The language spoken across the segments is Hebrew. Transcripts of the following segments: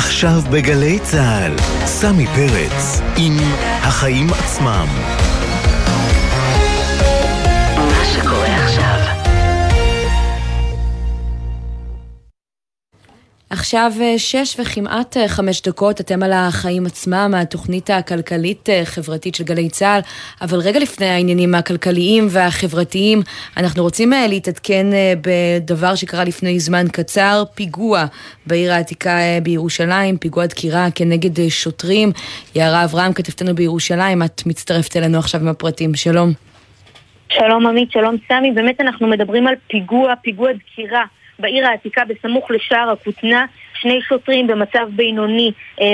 עכשיו בגלי צהל, סמי פרץ עם החיים עצמם. מה שקורה עכשיו. עכשיו 6:05, אתם על החיים עצמם, התוכנית הכלכלית-חברתית של גלי צהל, אבל רגע לפני העניינים הכלכליים והחברתיים, אנחנו רוצים להתעדכן בדבר שקרה לפני זמן קצר, פיגוע בעיר העתיקה בירושלים, פיגוע דקירה כנגד שוטרים. יערה אברהם, כתבתנו בירושלים, את מצטרפת אלינו עכשיו עם הפרטים, שלום. שלום עמית, שלום סמי, באמת אנחנו מדברים על פיגוע דקירה. בעיר העתיקה בסמוך לשער הכותנה, שני שוטרים במצב בינוני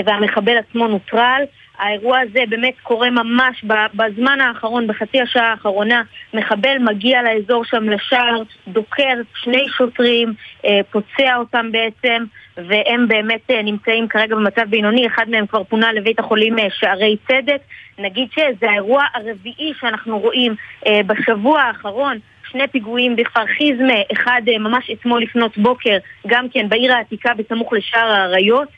והמחבל עצמו נוטרל. האירוע הזה באמת קורה ממש בזמן האחרון, בחצי השעה האחרונה. מחבל מגיע לאזור שם לשער, דוקר שני שוטרים, פוצע אותם בעצם, והם באמת נמצאים כרגע במצב בינוני. אחד מהם כבר פונה לבית החולים שערי צדק. נגיד שזה האירוע הרביעי שאנחנו רואים בשבוע האחרון, שני פיגועים בכפר חיזמה, אחד ממש אתמול לפנות בוקר, גם כן בעיר העתיקה בסמוך לשער העריות,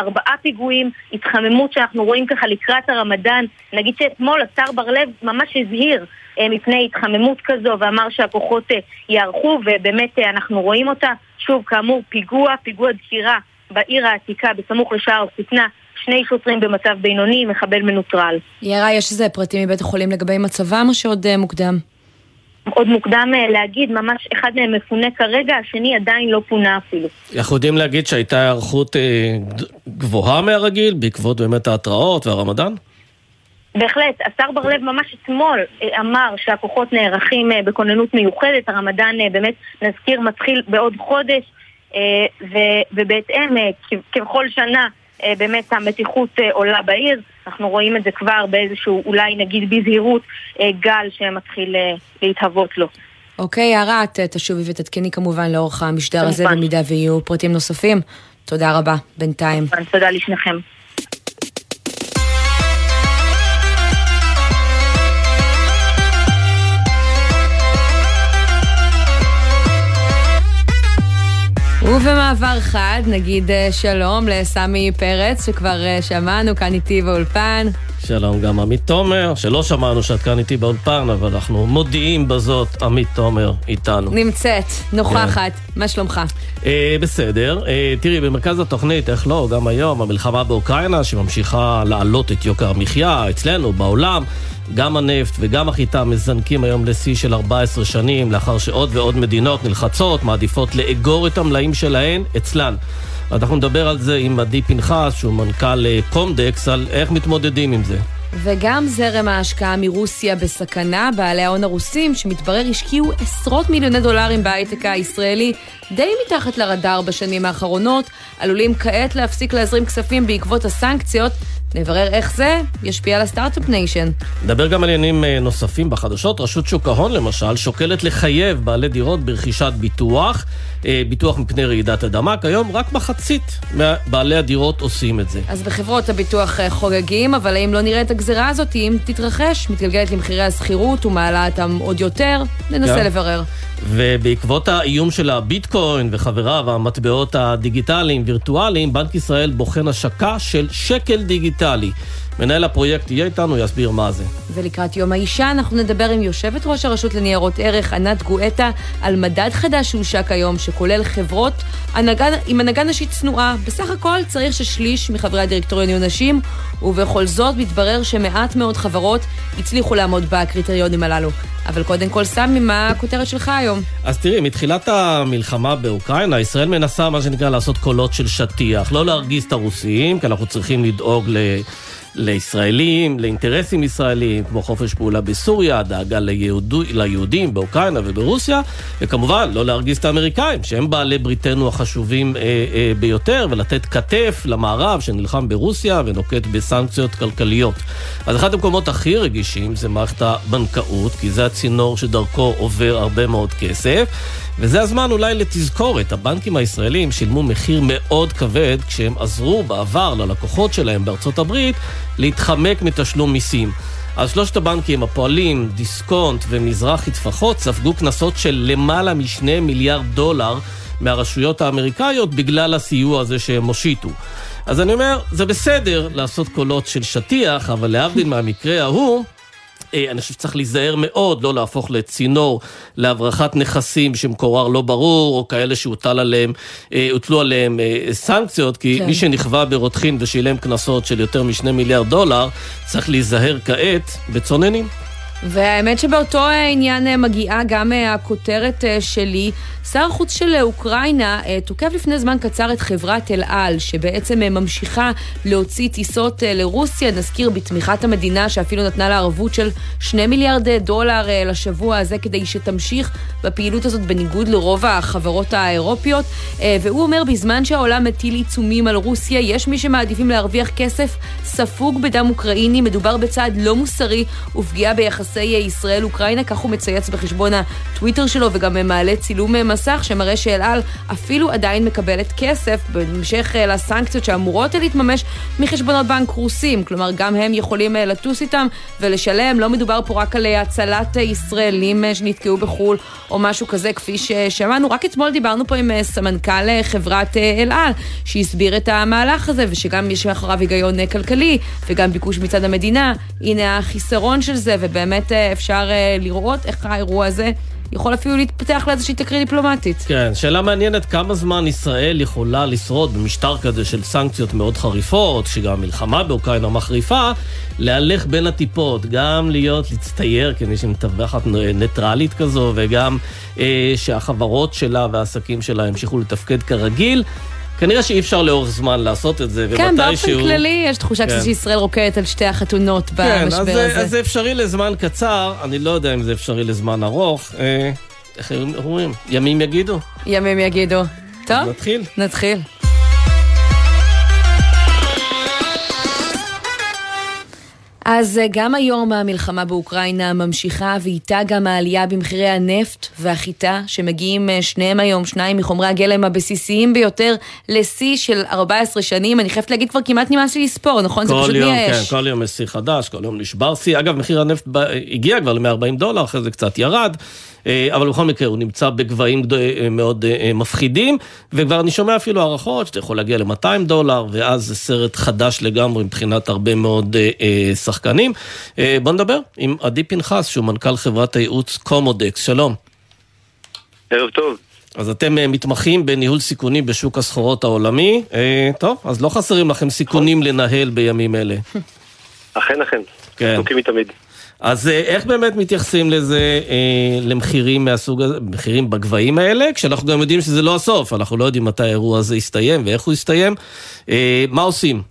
4 פיגועים, התחממות שאנחנו רואים ככה לקראת הרמדאן. נגיד שאתמול השר בר לב ממש הזהיר מפני התחממות כזו, ואמר שהכוחות יערכו, ובאמת אנחנו רואים אותה. שוב, כאמור, פיגוע דקירה בעיר העתיקה בסמוך לשער הכותנה, שני שוטרים במצב בינוני, מחבל מנוטרל. יערה, יש איזה פרטים מבית החולים לגבי מצבם או שעוד מוקדם? עוד מוקדם להגיד, ממש אחד מהם מפונה כרגע, השני עדיין לא פונה אפילו. אנחנו יודעים להגיד שהייתה הערכות גבוהה מהרגיל, בעקבות באמת ההתראות והרמדאן? בהחלט, השר בר לב ממש אתמול אמר שהכוחות נערכים בכוננות מיוחדת, הרמדאן באמת נזכיר מתחיל בעוד חודש, ובהתאם כבכל שנה באמת המתיחות עולה בעיר, אנחנו רואים את זה כבר באיזשהו, אולי נגיד בזהירות, גל שמתחיל להתהוות לו. אוקיי, יערה, תשובי ותתקני כמובן לאורך המשדר הזה, במידה ויהיו פרטים נוספים. תודה רבה, בינתיים. תודה לשניכם. ובמעבר חד נגיד שלום לסמי פרץ שכבר שמענו כאן איתי באולפן. שלום גם עמית תומר, שלא שמענו שאת כאן איתי באולפן, אבל אנחנו מודיעים בזאת, עמית תומר איתנו. נמצאת, נוכחת, מה שלומך? בסדר, תראי במרכז התוכנית, איך לא, גם היום המלחמה באוקראינה שממשיכה לעלות את יוקר המחיה אצלנו בעולם, גם הנפט וגם החיטה מזנקים היום לשיא של 14 שנים, לאחר שעוד ועוד מדינות נלחצות, מעדיפות לאגור את המלאים שלהן אצלן. אנחנו נדבר על זה עם עדי פנחס, שהוא מנכ"ל קומדקס, על איך מתמודדים עם זה. וגם זרם ההשקעה מרוסיה בסכנה, בעלי ההון הרוסים, שמתברר השקיעו עשרות מיליוני דולרים בהייטק הישראלי, די מתחת לרדאר בשנים האחרונות, עלולים כעת להפסיק להזרים כספים בעקבות הסנקציות, נברר איך זה ישפיע על הסטארט-אפ ניישן. נדבר גם על עניינים נוספים בחדשות. רשות שוק ההון למשל שוקלת לחייב בעלי דירות ברכישת ביטוח מפני רעידת אדמה. כיום רק מחצית בעלי הדירות עושים את זה. אז בחברות הביטוח חוגגים, אבל האם לא נראה את הגזירה הזאת, אם תתרחש, מתגלגלת למחירי הזכירות ומעלה אותם עוד יותר, ננסה לברר. ובעקבות האיום של הביטקוין וחבריו, המטבעות הדיגיטליים, וירטואליים, בנק ישראל בוחן השקה של שקל דיגיטלי. מנהל הפרויקט יהיה איתנו, יסביר מה זה. ולקראת יום האישה אנחנו נדבר עם יושבת ראש הרשות לניירות ערך, ענת גואטה, על מדד חדש שהושק היום, שכולל חברות עם הנהגה נשית צנועה. בסך הכל צריך ששליש מחברי הדירקטוריון יהיו נשים, ובכל זאת מתברר שמעט מאוד חברות הצליחו לעמוד בקריטריונים הללו. אבל קודם כל סמי, מה הכותרת שלך היום? אז תראי, מתחילת המלחמה באוקראינה, ישראל מנסה מה שנקרא לעשות קולות של שטיח, לא להרגיז את הרוסים, כי אנחנו צריכים לדאוג לישראלים, לאינטרסים ישראלים, כמו חופש פעולה בסוריה, דאגה ליהודים באוקראינה וברוסיה, וכמובן לא להרגיז את האמריקאים, שהם בעלי בריתנו החשובים ביותר, ולתת כתף למערב שנלחם ברוסיה ונוקט בסנקציות כלכליות. אז אחד המקומות הכי רגישים זה מערכת הבנקאות, כי זה הצינור שדרכו עובר הרבה מאוד כסף, וזה הזמן אולי לתזכורת. הבנקים הישראלים שילמו מחיר מאוד כבד כשהם עזרו בעבר ללקוחות שלהם בארצות הברית להתחמק מתשלום מיסים. אז שלושת הבנקים, הפועלים, דיסקונט ומזרחי טפחות, ספגו קנסות של למעלה מ$2 מיליארד מהרשויות האמריקאיות בגלל הסיוע הזה שהם מושיטו. אז אני אומר, זה בסדר לעשות קולות של שטיח, אבל להבדיל מהמקרה ההוא, אני חושב שצריך להיזהר מאוד, לא להפוך לצינור, להברחת נכסים שמקורר לא ברור, או כאלה שהוטלו עליהם סנקציות, כי מי שנכווה ברותחין ושילם קנסות של יותר מ$2 מיליארד, צריך להיזהר כעת בצוננים. והאמת שבאותו עניין מגיעה גם הכותרת שלי. שר חוץ של אוקראינה תוקף לפני זמן קצר את חברת אל על, שבעצם ממשיכה להוציא טיסות לרוסיה, נזכיר בתמיכת המדינה שאפילו נתנה לה ערבות של $2 מיליארד לשבוע הזה, כדי שתמשיך בפעילות הזאת בניגוד לרוב החברות האירופיות. והוא אומר, בזמן שהעולם מטיל עיצומים על רוסיה, יש מי שמעדיפים להרוויח כסף ספוג בדם אוקראיני. מדובר בצעד לא מוסרי ופגיעה ביחס ישראל-אוקראינה, כך הוא מצייץ בחשבון הטוויטר שלו, וגם מעלה צילום מסך שמראה שאל על אפילו עדיין מקבלת כסף במשך לסנקציות שאמורות להתממש מחשבונות בנק רוסים, כלומר גם הם יכולים לטוס איתם ולשלם. לא מדובר פה רק על הצלת ישראלים שנתקעו בחול או משהו כזה, כפי ששמענו. רק אתמול דיברנו פה עם סמנכ"ל חברת אל על, שהסביר את המהלך הזה, ושגם יש מאחוריו היגיון כלכלי וגם ביקוש מצד המדינה. הנה החיסרון של זה, ובאמת אפשר לראות איך האירוע הזה יכול אפילו להתפתח לאיזושהי תקרית דיפלומטית. כן, שאלה מעניינת, כמה זמן ישראל יכולה לשרוד במשטר כזה של סנקציות מאוד חריפות, שגם מלחמה באוקראינה מחריפה, להלך בין הטיפות, גם להצטייר כמי שמתווכת ניטרלית כזו, וגם שהחברות שלה והעסקים שלה המשיכו לתפקד כרגיל. כנראה שאי אפשר לאורך זמן לעשות את זה. כן, באופן כללי יש תחושה כזו שישראל רוקדת על שתי החתונות במשבר הזה. אז זה אפשרי לזמן קצר, אני לא יודע אם זה אפשרי לזמן ארוך. איך אומרים? ימים יגידו? ימים יגידו. טוב? נתחיל? נתחיל. אז גם היום המלחמה באוקראינה ממשיכה, ואיתה גם העלייה במחירי הנפט והחיטה, שמגיעים שניהם היום, שניים מחומרי הגלם הבסיסיים ביותר, לשיא של 14 שנים, אני חייבת להגיד כבר כמעט נמאס לי לספור, נכון? זה פשוט מייאש. כן, כל יום יש שיא חדש, כל יום נשבר שיא. אגב, מחיר הנפט הגיע כבר $140, אחרי זה קצת ירד, אבל בכל מקרה הוא נמצא בגבהים מאוד מפחידים, וכבר אני שומע אפילו הערכות שאתה יכול להגיע $200, ואז זה סרט חדש לגמרי מבחינת הרבה מאוד שחקנים. בוא נדבר עם עדי פנחס, שהוא מנכ"ל חברת הייעוץ קומדקס. שלום. ערב טוב. אז אתם מתמחים בניהול סיכונים בשוק הסחורות העולמי. טוב, אז לא חסרים לכם סיכונים לנהל בימים אלה. אכן. תוקים מתמיד. אז איך באמת מתייחסים לזה, למחירים מהסוג הזה, מחירים בגבהים האלה, כשאנחנו גם יודעים שזה לא הסוף, אנחנו לא יודעים מתי האירוע הזה יסתיים ואיך הוא יסתיים, מה עושים?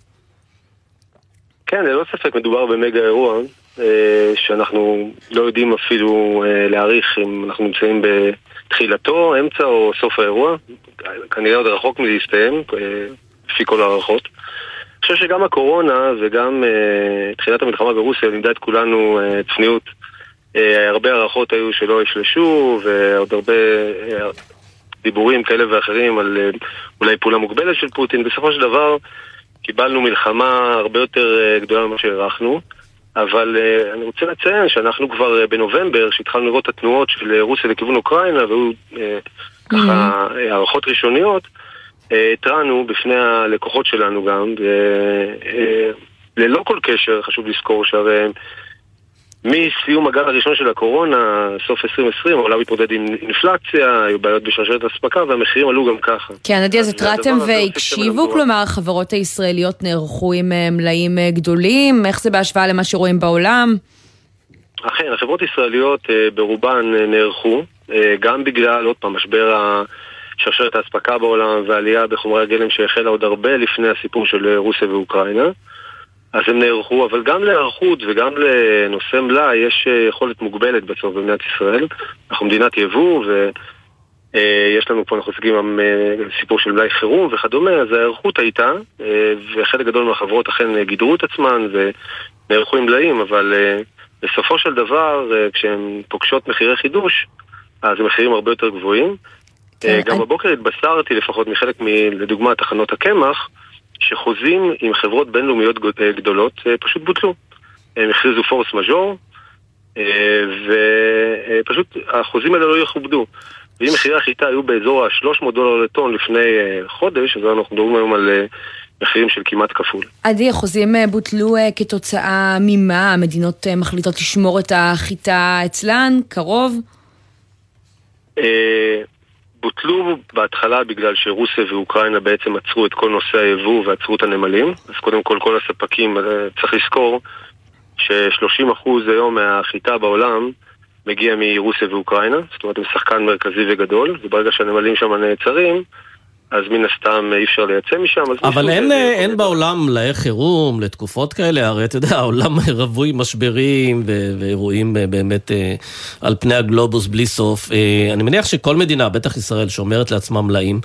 כן, ללא ספק מדובר במגה אירוע, שאנחנו לא יודעים אפילו להעריך אם אנחנו נמצאים בתחילתו, אמצע או סוף האירוע, כנראה עוד רחוק מזה יסתיים, לפי כל הערכות. אני חושב שגם הקורונה וגם תחילת המלחמה ברוסיה לימדה את כולנו צניעות. הרבה הערכות היו שלא ישלשו, ועוד הרבה דיבורים כאלה ואחרים על אולי פעולה מוגבלת של פוטין. בסופו של דבר קיבלנו מלחמה הרבה יותר גדולה ממה שהערכנו, אבל אני רוצה לציין שאנחנו כבר בנובמבר, שהתחלנו לראות את התנועות של רוסיה לכיוון אוקראינה, והיו ככה הערכות ראשוניות, התרענו בפני הלקוחות שלנו גם, ללא כל קשר, חשוב לזכור שהרי מסיום הגל הראשון של הקורונה, סוף 2020, העולם התמודד עם אינפלציה, היו בעיות בשרשרת אספקה, והמחירים עלו גם ככה. כן, נדיה, אז התרעתם והקשיבו, כלומר, החברות הישראליות נערכו עם מלאים גדולים, איך זה בהשוואה למה שרואים בעולם? אכן, החברות הישראליות ברובן נערכו, גם בגלל, עוד פעם, משבר ה... שרשרת האספקה בעולם והעלייה בחומרי הגלם שהחלה עוד הרבה לפני הסיפור של רוסיה ואוקראינה. אז הם נערכו, אבל גם להערכות וגם לנושא מלאי יש יכולת מוגבלת בצורך במדינת ישראל. אנחנו מדינת יבוא ויש לנו פה, אנחנו עוסקים עם סיפור של מלאי חירום וכדומה, אז ההערכות הייתה, וחלק גדול מהחברות אכן גידרו את עצמן ונערכו עם מלאים, אבל בסופו של דבר, כשהן פוגשות מחירי חידוש, אז מחירים הרבה יותר גבוהים. גם בבוקר התבשרתי לפחות מחלק לדוגמה תחנות הקמח שחוזים עם חברות בינלאומיות גדולות פשוט בוטלו, הם הכריזו פורס מז'ור ופשוט החוזים האלה לא יכובדו. ואם מחירי החיטה היו באזור $300 לטון לפני חודש, אז אנחנו מדברים היום על מחירים של כמעט כפול. עדי, החוזים בוטלו כתוצאה ממה? המדינות מחליטות לשמור את החיטה אצלן, קרוב? בוטלו בהתחלה בגלל שרוסיה ואוקראינה בעצם עצרו את כל נושא היבוא ועצרו את הנמלים. אז קודם כל, כל הספקים, צריך לזכור ש-30% היום מהחיטה בעולם מגיע מרוסיה ואוקראינה, זאת אומרת, הם שחקן מרכזי וגדול, וברגע שהנמלים שם נעצרים, אז מן הסתם אי אפשר לייצא משם. אבל אין בעולם לאה חירום, לתקופות כאלה, הרי אתה יודע, העולם רבוי משברים ואירועים באמת על פני הגלובוס בלי סוף. אני מניח שכל מדינה, בטח ישראל, שומרת לעצמה מלאים.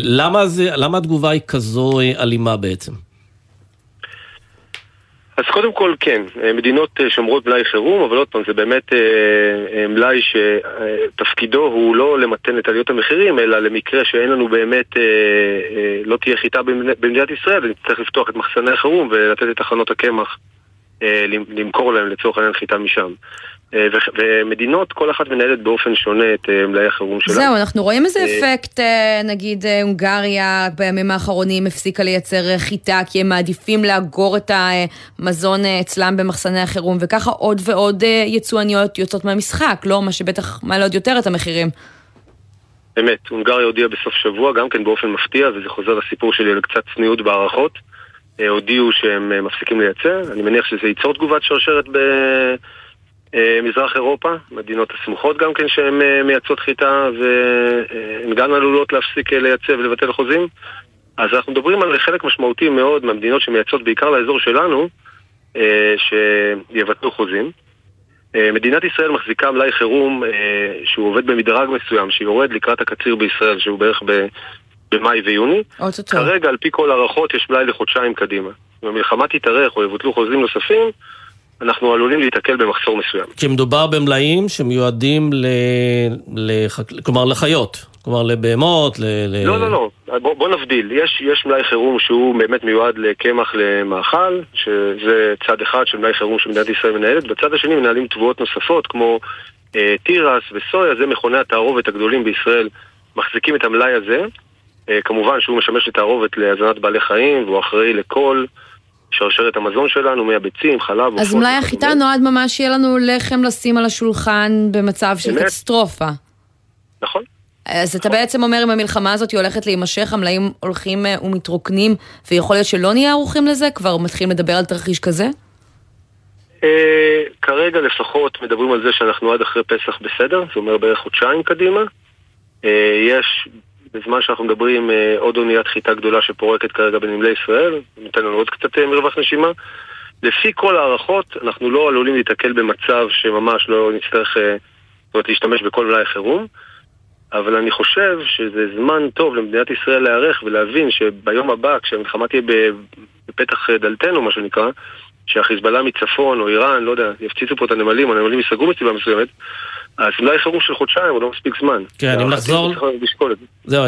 למה התגובה היא כזו אלימה בעצם? אז קודם כל כן, מדינות שומרות מלאי חירום, אבל עוד פעם זה באמת מלאי שתפקידו הוא לא למתן את עליות המחירים, אלא למקרה שאין לנו באמת, לא תהיה חיטה במדינת ישראל, ונצטרך לפתוח את מחסני החירום ולתת את תחנות הקמח, למכור להם לצורך העניין חיטה משם. ומדינות, כל אחת מנהלת באופן שונה את מלאי החירום שלה. זהו, אנחנו רואים איזה אפקט, נגיד הונגריה בימים האחרונים הפסיקה לייצר חיטה, כי הם מעדיפים לאגור את המזון אצלם במחסני החירום, וככה עוד ועוד יצואניות יוצאות מהמשחק, לא מה שבטח מעלה עוד יותר את המחירים. באמת, הונגריה הודיעה בסוף שבוע, גם כן באופן מפתיע, וזה חוזר לסיפור שלי לקצת צניעות בערכות, הודיעו שהם מפסיקים לייצר, אני מניח שזה ייצור תגובת שרשרת ב... מזרח אירופה, מדינות הסמוכות גם כן שהן מייצאות חיטה והן גם עלולות להפסיק לייצא ולבטל חוזים. אז אנחנו מדברים על חלק משמעותי מאוד מהמדינות שמייצאות בעיקר לאזור שלנו שיבטלו חוזים. מדינת ישראל מחזיקה מלאי חירום שהוא עובד במדרג מסוים שיורד לקראת הקציר בישראל שהוא בערך במאי ויוני. כרגע על פי כל הערכות יש מלאי לחודשיים קדימה. אם המלחמה תתארך או יבטלו חוזים נוספים אנחנו עלולים להתעכל במחסור מסוים. כי מדובר במלאים שמיועדים כלומר לחיות, כלומר לבהמות, לא. בוא נבדיל. יש מלאי חירום שהוא באמת מיועד לקמח למאכל, שזה צד אחד של מלאי חירום שמדינת ישראל מנהלת, בצד השני מנהלים תבואות נוספות כמו טירס וסויה, זה מכוני התערובת הגדולים בישראל מחזיקים את המלאי הזה. כמובן שהוא משמש לתערובת להזנת בעלי חיים, והוא אחראי לכל שרשרת המזון שלנו, מהביצים, חלב. אז מלאי החיטה נועד ממש שיהיה לנו לחם לשים על השולחן במצב של קטסטרופה. נכון. אז אתה בעצם אומר, אם המלחמה הזאת היא הולכת להימשך, המלאים הולכים ומתרוקנים, ויכול להיות שלא נהיה ערוכים לזה? כבר מתחילים לדבר על תרחיש כזה? כרגע לפחות מדברים על זה שאנחנו עד אחרי פסח בסדר, זה אומר בערך חודשיים קדימה. יש... בזמן שאנחנו מדברים עוד אוניית חיטה גדולה שפורקת כרגע בנמלי ישראל, ניתן לנו עוד קצת מרווח נשימה. לפי כל הערכות, אנחנו לא עלולים להתעכל במצב שממש לא נצטרך להשתמש בכל מלאי חירום, אבל אני חושב שזה זמן טוב למדינת ישראל להיערך ולהבין שביום הבא, כשהמלחמה תהיה בפתח דלתנו, מה שנקרא, שהחיזבאללה מצפון או איראן, לא יודע, יפציצו פה את הנמלים, או הנמלים יסגרו מסיבה מסוימת, אז אולי חירום של חודשיים הוא לא מספיק זמן. כן,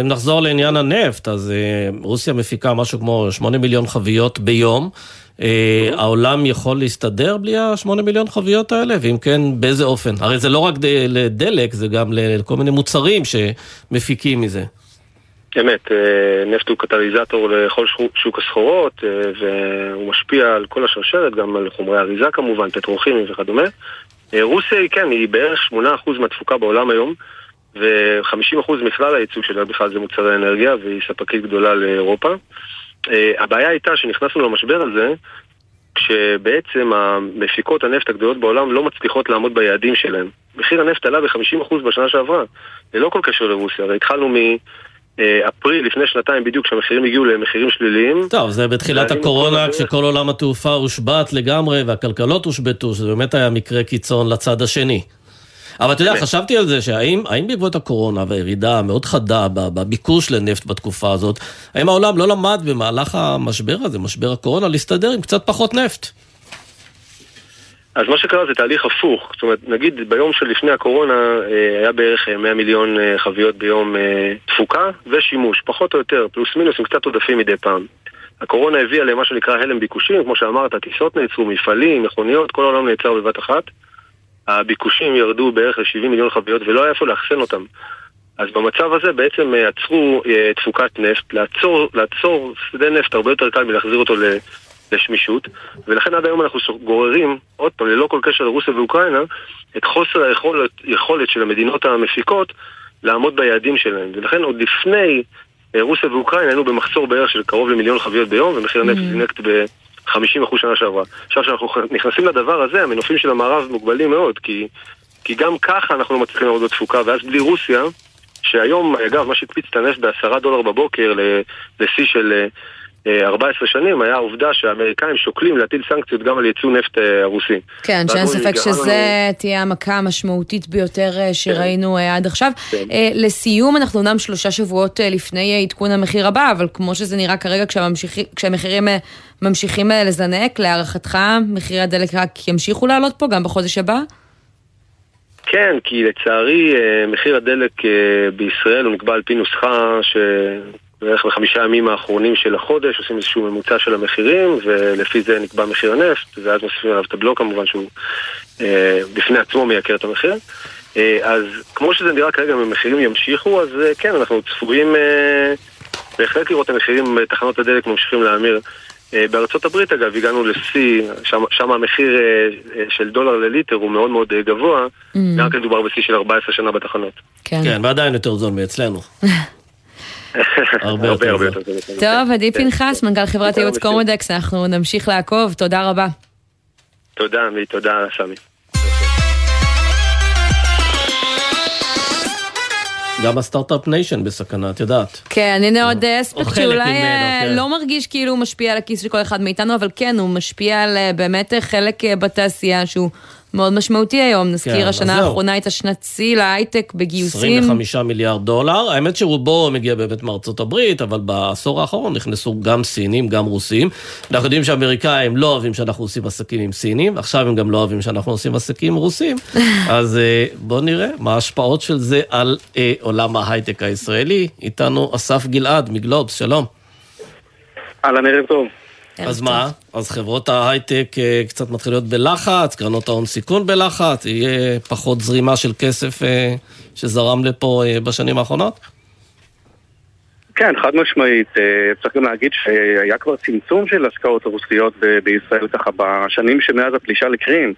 אם נחזור לעניין הנפט, אז רוסיה מפיקה משהו כמו 8 מיליון חביות ביום, העולם יכול להסתדר בלי ה-8 מיליון חביות האלה, ואם כן, באיזה אופן? הרי זה לא רק לדלק, זה גם לכל מיני מוצרים שמפיקים מזה. אמת, נפט הוא קטליזטור לכל שוק הסחורות, והוא משפיע על כל השרשרת, גם על חומרי אריזה כמובן, פטרוכימיים וכדומה. רוסיה היא כן, היא בערך 8% מהתפוקה בעולם היום, ו-50% מכלל הייצוג שלה בכלל זה מוצרי אנרגיה, והיא ספקית גדולה לאירופה. הבעיה הייתה שנכנסנו למשבר הזה, כשבעצם המפיקות הנפט הגדולות בעולם לא מצליחות לעמוד ביעדים שלהם. מחיר הנפט עלה ב-50% בשנה שעברה, זה לא כל קשר לרוסיה, הרי התחלנו אפריל, לפני שנתיים בדיוק, כשהמחירים הגיעו למחירים שליליים. טוב, זה בתחילת הקורונה, כשכל עולם התעופה הושבת לגמרי, והכלכלות הושבתו, שזה באמת היה מקרה קיצון לצד השני. אבל אתה יודע, חשבתי על זה, האם בעקבות הקורונה והירידה המאוד חדה בביקוש לנפט בתקופה הזאת, האם העולם לא למד במהלך המשבר הזה, משבר הקורונה, להסתדר עם קצת פחות נפט? אז מה שקרה זה תהליך הפוך, זאת אומרת, נגיד ביום שלפני הקורונה היה בערך 100 מיליון חביות ביום תפוקה ושימוש, פחות או יותר, פלוס מינוס עם קצת עודפים מדי פעם. הקורונה הביאה למה שנקרא הלם ביקושים, כמו שאמרת, טיסות נעצרו, מפעלים, מכוניות, כל העולם נעצר בבת אחת. הביקושים ירדו בערך ל-70 מיליון חביות ולא היה איפה לאחסן אותם. אז במצב הזה בעצם עצרו תפוקת נפט, לעצור שדה נפט הרבה יותר קל ולהחזיר אותו לשמישות, ולכן עד היום אנחנו גוררים, עוד פעם, ללא כל קשר לרוסיה ואוקראינה, את חוסר היכולת של המדינות המפיקות לעמוד ביעדים שלהם, ולכן עוד לפני רוסיה ואוקראינה היינו במחסור בערך של קרוב ל1,000,000 חביות ביום, ומחיר הנפט זינק ב-50% שנה שעברה. עכשיו שאנחנו נכנסים לדבר הזה, המנופים של המערב מוגבלים מאוד, כי גם ככה אנחנו לא מצליחים לעמוד בתפוקה, ואז בלי רוסיה, שהיום, אגב, מה שהקפיץ את הנפט ב$10 בבוקר לשיא של 14 שנים, היה העובדה שהאמריקאים שוקלים להטיל סנקציות גם על ייצוא נפט הרוסי. כן, שאין ספק שזה תהיה המכה המשמעותית ביותר שראינו עד עכשיו. לסיום, אנחנו אומנם 3 שבועות לפני עדכון המחיר הבא, אבל כמו שזה נראה כרגע, כשהמחירים ממשיכים לזנק, להערכתך, מחירי הדלק רק ימשיכו לעלות פה גם בחודש הבא? כן, כי לצערי מחיר הדלק בישראל הוא נקבע על פי נוסחה בערך ב5 ימים האחרונים של החודש, עושים איזשהו ממוצע של המחירים, ולפי זה נקבע מחיר הנפט, ואז נוספים עליו טבלו כמובן שהוא בפני עצמו מייקר את המחיר. אז כמו שזה נראה כרגע, אם המחירים ימשיכו, אז כן, אנחנו צפויים בהחלט לראות המחירים, תחנות הדלק ממשיכים להאמיר. בארצות הברית אגב, הגענו לשיא, שם המחיר של $1 לליטר הוא מאוד מאוד גבוה, רק לדובר בשיא של 14 שנה בתחנות. כן, ועדיין יותר זול מאצלנו. הרבה הרבה יותר. טוב, עדי פנחס, מנכ"ל חברת הייעוץ קומדקס, אנחנו נמשיך לעקוב, תודה רבה. תודה, עמית, תודה, סמי. גם הסטארט-אפ ניישן בסכנה, את יודעת. כן, הנה עוד אספקט שאולי לא מרגיש כאילו הוא משפיע על הכיס של כל אחד מאיתנו, אבל כן, הוא משפיע על באמת חלק בתעשייה שהוא מאוד משמעותי היום. נזכיר, השנה האחרונה הייתה שנת צי להייטק בגיוסים. $25 מיליארד. האמת שרובו מגיע בבית מארצות הברית, אבל בעשור האחרון נכנסו גם סינים, גם רוסים. אנחנו יודעים שהאמריקאים לא אוהבים שאנחנו עושים עסקים עם סינים, עכשיו הם גם לא אוהבים שאנחנו עושים עסקים עם רוסים. אז בואו נראה מה ההשפעות של זה על עולם ההייטק הישראלי. איתנו אסף גלעד מגלובס, שלום. אהלן, ערב טוב. אז מה? אז חברות ההייטק קצת מתחילות בלחץ, קרנות ההון סיכון בלחץ, יהיה פחות זרימה של כסף שזרם לפה בשנים האחרונות? כן, חד משמעית. צריך גם להגיד שהיה כבר צמצום של השקעות הרוסיות בישראל ככה בשנים שמאז הפלישה לקרים,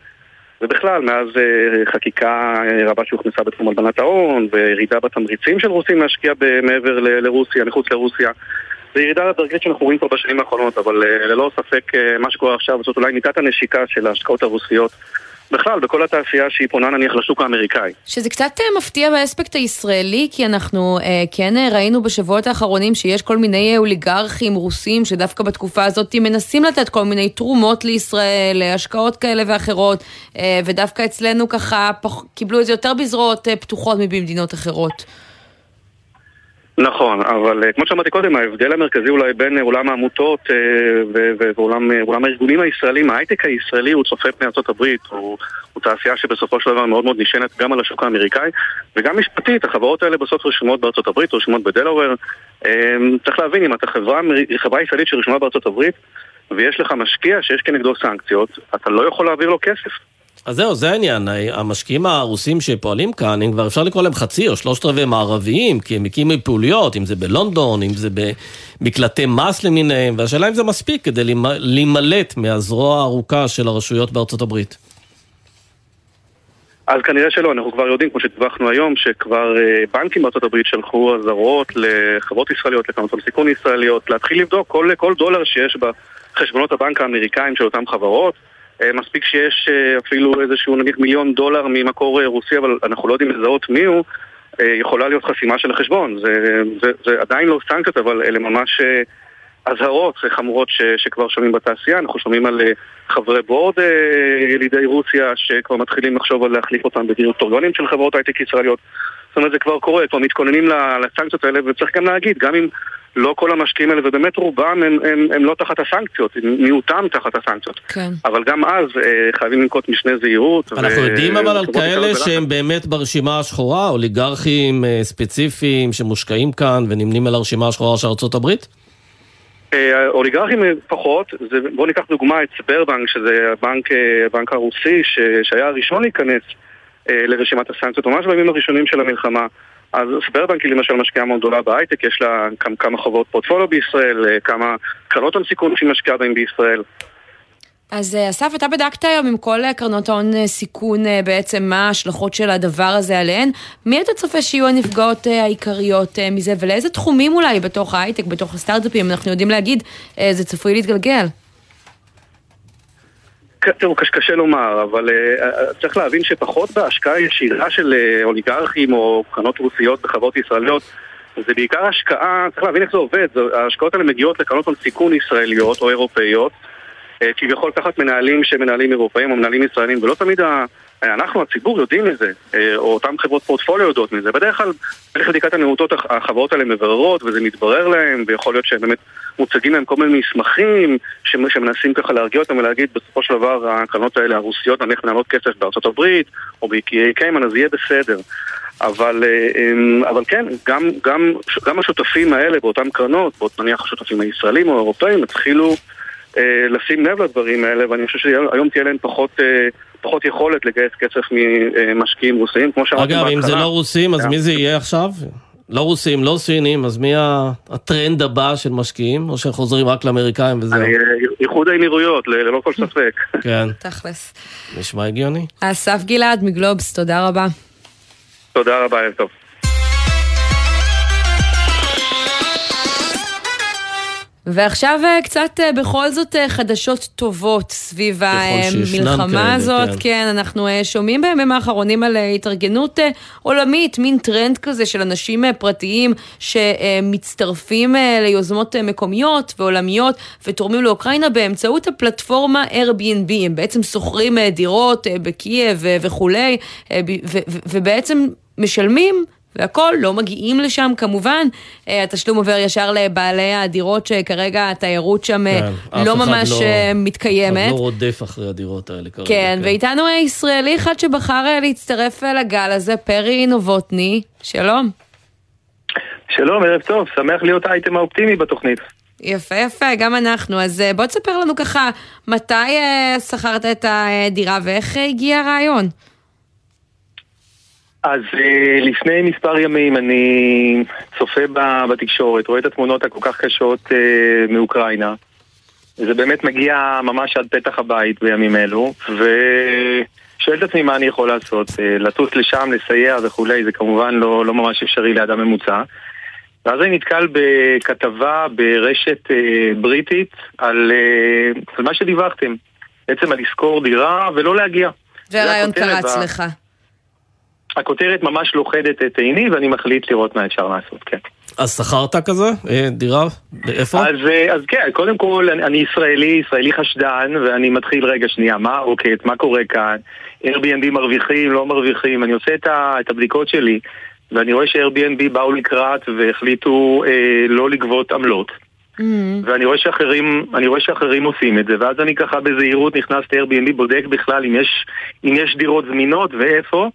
ובכלל מאז חקיקה רבה שהוכנסה בתחום הלבנת ההון, וירידה בתמריצים של רוסים להשקיע מעבר לרוסיה, מחוץ לרוסיה, זה ירידה לדרגת שאנחנו רואים פה בשנים האחרונות, אבל ללא ספק מה שקורה עכשיו, זאת אולי מיטת הנשיקה של ההשקעות הרוסיות, בכלל, בכל התעשייה שהיא פונה נניח לשוק האמריקאי. שזה קצת מפתיע באספקט הישראלי, כי אנחנו כן ראינו בשבועות האחרונים שיש כל מיני אוליגרכים רוסים, שדווקא בתקופה הזאת מנסים לתת כל מיני תרומות לישראל, השקעות כאלה ואחרות, ודווקא אצלנו ככה קיבלו את זה יותר בזרועות פתוחות מבמדינות אחרות. נכון, אבל כמו שאמרתי קודם, ההבדל המרכזי אולי בין עולם העמותות ועולם הארגונים הישראלים, ההייטק הישראלי הוא צופה פני ארצות הברית, הוא תעשייה שבסופו של דבר מאוד מאוד נשענת גם על השוק האמריקאי, וגם משפטית, החברות האלה בסוף רשומות בארצות הברית, רשומות בדלאוור. צריך להבין, אם אתה חברה ישראלית שרשומה בארצות הברית, ויש לך משקיע שיש כנגדו סנקציות, אתה לא יכול להעביר לו כסף. אז זהו, זה העניין, המשקיעים הרוסים שפועלים כאן, אם כבר אפשר לקרוא להם 1/2 או 3/4 מערביים, כי הם מקימים פעוליות, אם זה בלונדון, אם זה במקלטי מס למיניהם, והשאלה אם זה מספיק כדי להימלט מהזרוע הארוכה של הרשויות בארצות הברית. אז כנראה שלא, אנחנו כבר יודעים, כמו שדיווחנו היום, שכבר בנקים בארצות הברית שלחו אזהרות לחברות ישראליות, לקרנות סיכון ישראליות, להתחיל לבדוק כל דולר שיש בחשבונות הבנק האמריקאים של אותן חברות, מספיק שיש אפילו איזשהו נגיד $1,000,000 ממקור רוסי, אבל אנחנו לא יודעים לזהות מי הוא, יכולה להיות חסימה של החשבון. זה עדיין לא סנקציות, אבל אלה ממש אזהרות חמורות שכבר שומעים בתעשייה. אנחנו שומעים על חברי בורד ילידי רוסיה שכבר מתחילים לחשוב על להחליף אותם בדירקטוריונים של חברות הייטק ישראליות. זאת אומרת, זה כבר קורה, כבר מתכוננים לסנקציות האלה, וצריך גם להגיד, גם אם לא כל המשקיעים האלה, ובאמת רובם הם לא תחת הסנקציות, מיעוטם תחת הסנקציות. כן. אבל גם אז חייבים לנקוט משנה זהירות. אנחנו יודעים אבל על כאלה שהם באמת ברשימה השחורה, אוליגרכים ספציפיים שמושקעים כאן ונמנים על הרשימה השחורה של ארצות הברית? אוליגרכים פחות, בואו ניקח דוגמה את סברבנק, שזה הבנק הרוסי שהיה הראשון להיכנס לרשימת הסנקציות, ממש בימים הראשונים של המלחמה. אז סופרבנק למשל משקיעה מאוד גדולה בהייטק, יש לה כמה חברות פורטפוליו בישראל, כמה קרנות הון סיכון שמשקיעה בהן בישראל. אז אסף, אתה בדקת היום עם כל קרנות הון סיכון בעצם מה ההשלכות של הדבר הזה עליהן. מי אתה צופה שיהיו הנפגעות העיקריות מזה, ולאיזה תחומים אולי בתוך ההייטק, בתוך הסטארט-אפים, אנחנו יודעים להגיד, זה צפוי להתגלגל? הוא קשה לומר, אבל צריך להבין שפחות בהשקעה ישירה של אוליגרכים או קרנות רוסיות בחברות ישראליות, זה בעיקר השקעה, צריך להבין איך זה עובד, ההשקעות האלה מגיעות לקרנות הון סיכון ישראליות או אירופאיות, כביכול תחת מנהלים שמנהלים אירופאים או מנהלים ישראלים, ולא תמיד אנחנו, הציבור, יודעים מזה, או אותם חברות פורטפוליו יודעות מזה. בדרך כלל, בדרך לבדיקת הנאותות, החברות האלה מבררות, וזה מתברר להם, ויכול להיות שהם באמת מוצגים להם כל מיני מסמכים, שמנסים ככה להרגיע אותם ולהגיד, בסופו של דבר, הקרנות האלה, הרוסיות, נניח מנהלות כסף בארצות הברית, או באיי קיימן, אז יהיה בסדר. אבל כן, גם השותפים האלה, באותם קרנות, נניח השותפים הישראלים או האירופאים, התחילו לשים לב לדברים האלה, ואני חושב שהיום תהיה להם פחות יכולת לגייס כסף ממשקיעים רוסיים, כמו שאמרתי בהתחלה. אגב, אם זה לא רוסים, אז מי זה יהיה עכשיו? לא רוסים, לא סינים, אז מי הטרנד הבא של משקיעים? או שחוזרים רק לאמריקאים וזהו? איחוד האמירויות, ללא כל ספק. כן. תכלס. נשמע הגיוני. אסף גלעד מגלובס, תודה רבה. תודה רבה, יום טוב. ועכשיו קצת בכל זאת חדשות טובות סביב המלחמה הזאת, כן, אנחנו שומעים בימים האחרונים על התארגנות עולמית, מין טרנד כזה של אנשים פרטיים שמצטרפים ליוזמות מקומיות ועולמיות ותורמים לאוקראינה באמצעות הפלטפורמה Airbnb, הם בעצם סוחרים דירות בקייב וכולי, ובעצם משלמים והכל, לא מגיעים לשם כמובן, התשלום עובר ישר לבעלי הדירות שכרגע התיירות שם לא ממש מתקיימת. אף אחד לא רודף אחרי הדירות האלה כרגע. כן, ואיתנו ישראלי אחד שבחר להצטרף לגל הזה, פרי נובוטני, שלום. שלום, ערב טוב, שמח להיות האייטם האופטימי בתוכנית. יפה יפה, גם אנחנו, אז בוא תספר לנו ככה, מתי שכרת את הדירה ואיך הגיע הרעיון? אז לפני מספר ימים אני צופה בתקשורת, רואה את התמונות הכל כך קשות מאוקראינה. זה באמת מגיע ממש עד פתח הבית בימים אלו, ושואל את עצמי מה אני יכול לעשות. לטוס לשם, לסייע וכולי, זה כמובן לא ממש אפשרי לאדם ממוצע. ואז אני נתקל בכתבה ברשת בריטית על מה שדיווחתם. בעצם על לזכור דירה ולא להגיע. ורעיון קרץ לך. הכותרת ממש לוחדת את עיני, ואני מחליט לראות מה אפשר לעשות, כן. אז שכרת כזה? דירה? איפה? אז כן, קודם כל, אני ישראלי חשדן, ואני מתחיל רגע שנייה, מה רוקט, מה קורה כאן, Airbnb מרוויחים, לא מרוויחים, אני עושה את הבדיקות שלי, ואני רואה ש-Airbnb באו לקראת והחליטו לא לגבות עמלות, ואני רואה שאחרים עושים את זה, ואז אני ככה בזהירות נכנס ל-Airbnb, בודק בכלל אם יש דירות זמינות ואיפה,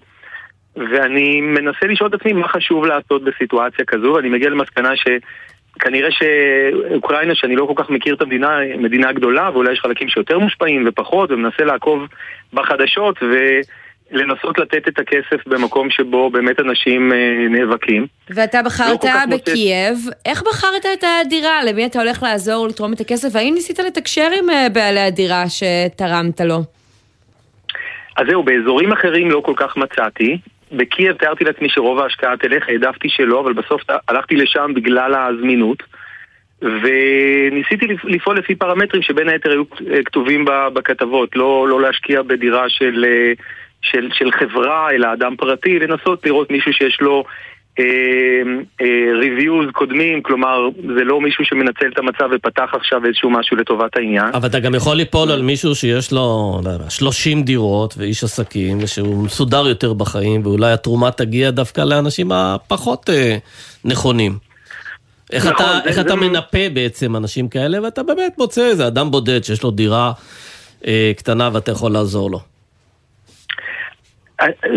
ואני מנסה לשאול את עצמי מה חשוב לעשות בסיטואציה כזו, ואני מגיע למסקנה שכנראה שאוקראינה, שאני לא כל כך מכיר את המדינה, מדינה גדולה, ואולי יש חלקים שיותר מושפעים ופחות, ומנסה לעקוב בחדשות ולנסות לתת את הכסף במקום שבו באמת אנשים נאבקים. ואתה בחרת בקייב, איך בחרת את הדירה? למי אתה הולך לעזור לתרום את הכסף? האם ניסית לתקשר עם בעלי הדירה שתרמת לו? אז זהו, באזורים אחרים לא כל כך מצאתי. בקייב תיארתי לעצמי שרוב ההשקעה תלך, העדפתי שלא, אבל בסוף הלכתי לשם בגלל הזמינות, וניסיתי לפעול לפי פרמטרים שבין היתר היו כתובים בכתבות, לא להשקיע בדירה של חברה, אלא אדם פרטי, לנסות לראות מישהו שיש לו ריוויוז קודמים, כלומר זה לא מישהו שמנצל את המצב ופתח עכשיו איזשהו משהו לטובת העניין. אבל אתה גם יכול ליפול על מישהו שיש לו 30 דירות ואיש עסקים שהוא מסודר יותר בחיים, ואולי התרומה תגיע דווקא לאנשים הפחות נכונים. איך אתה מנפה בעצם אנשים כאלה, ואתה באמת מוצא איזה אדם בודד שיש לו דירה קטנה ואתה יכול לעזור לו?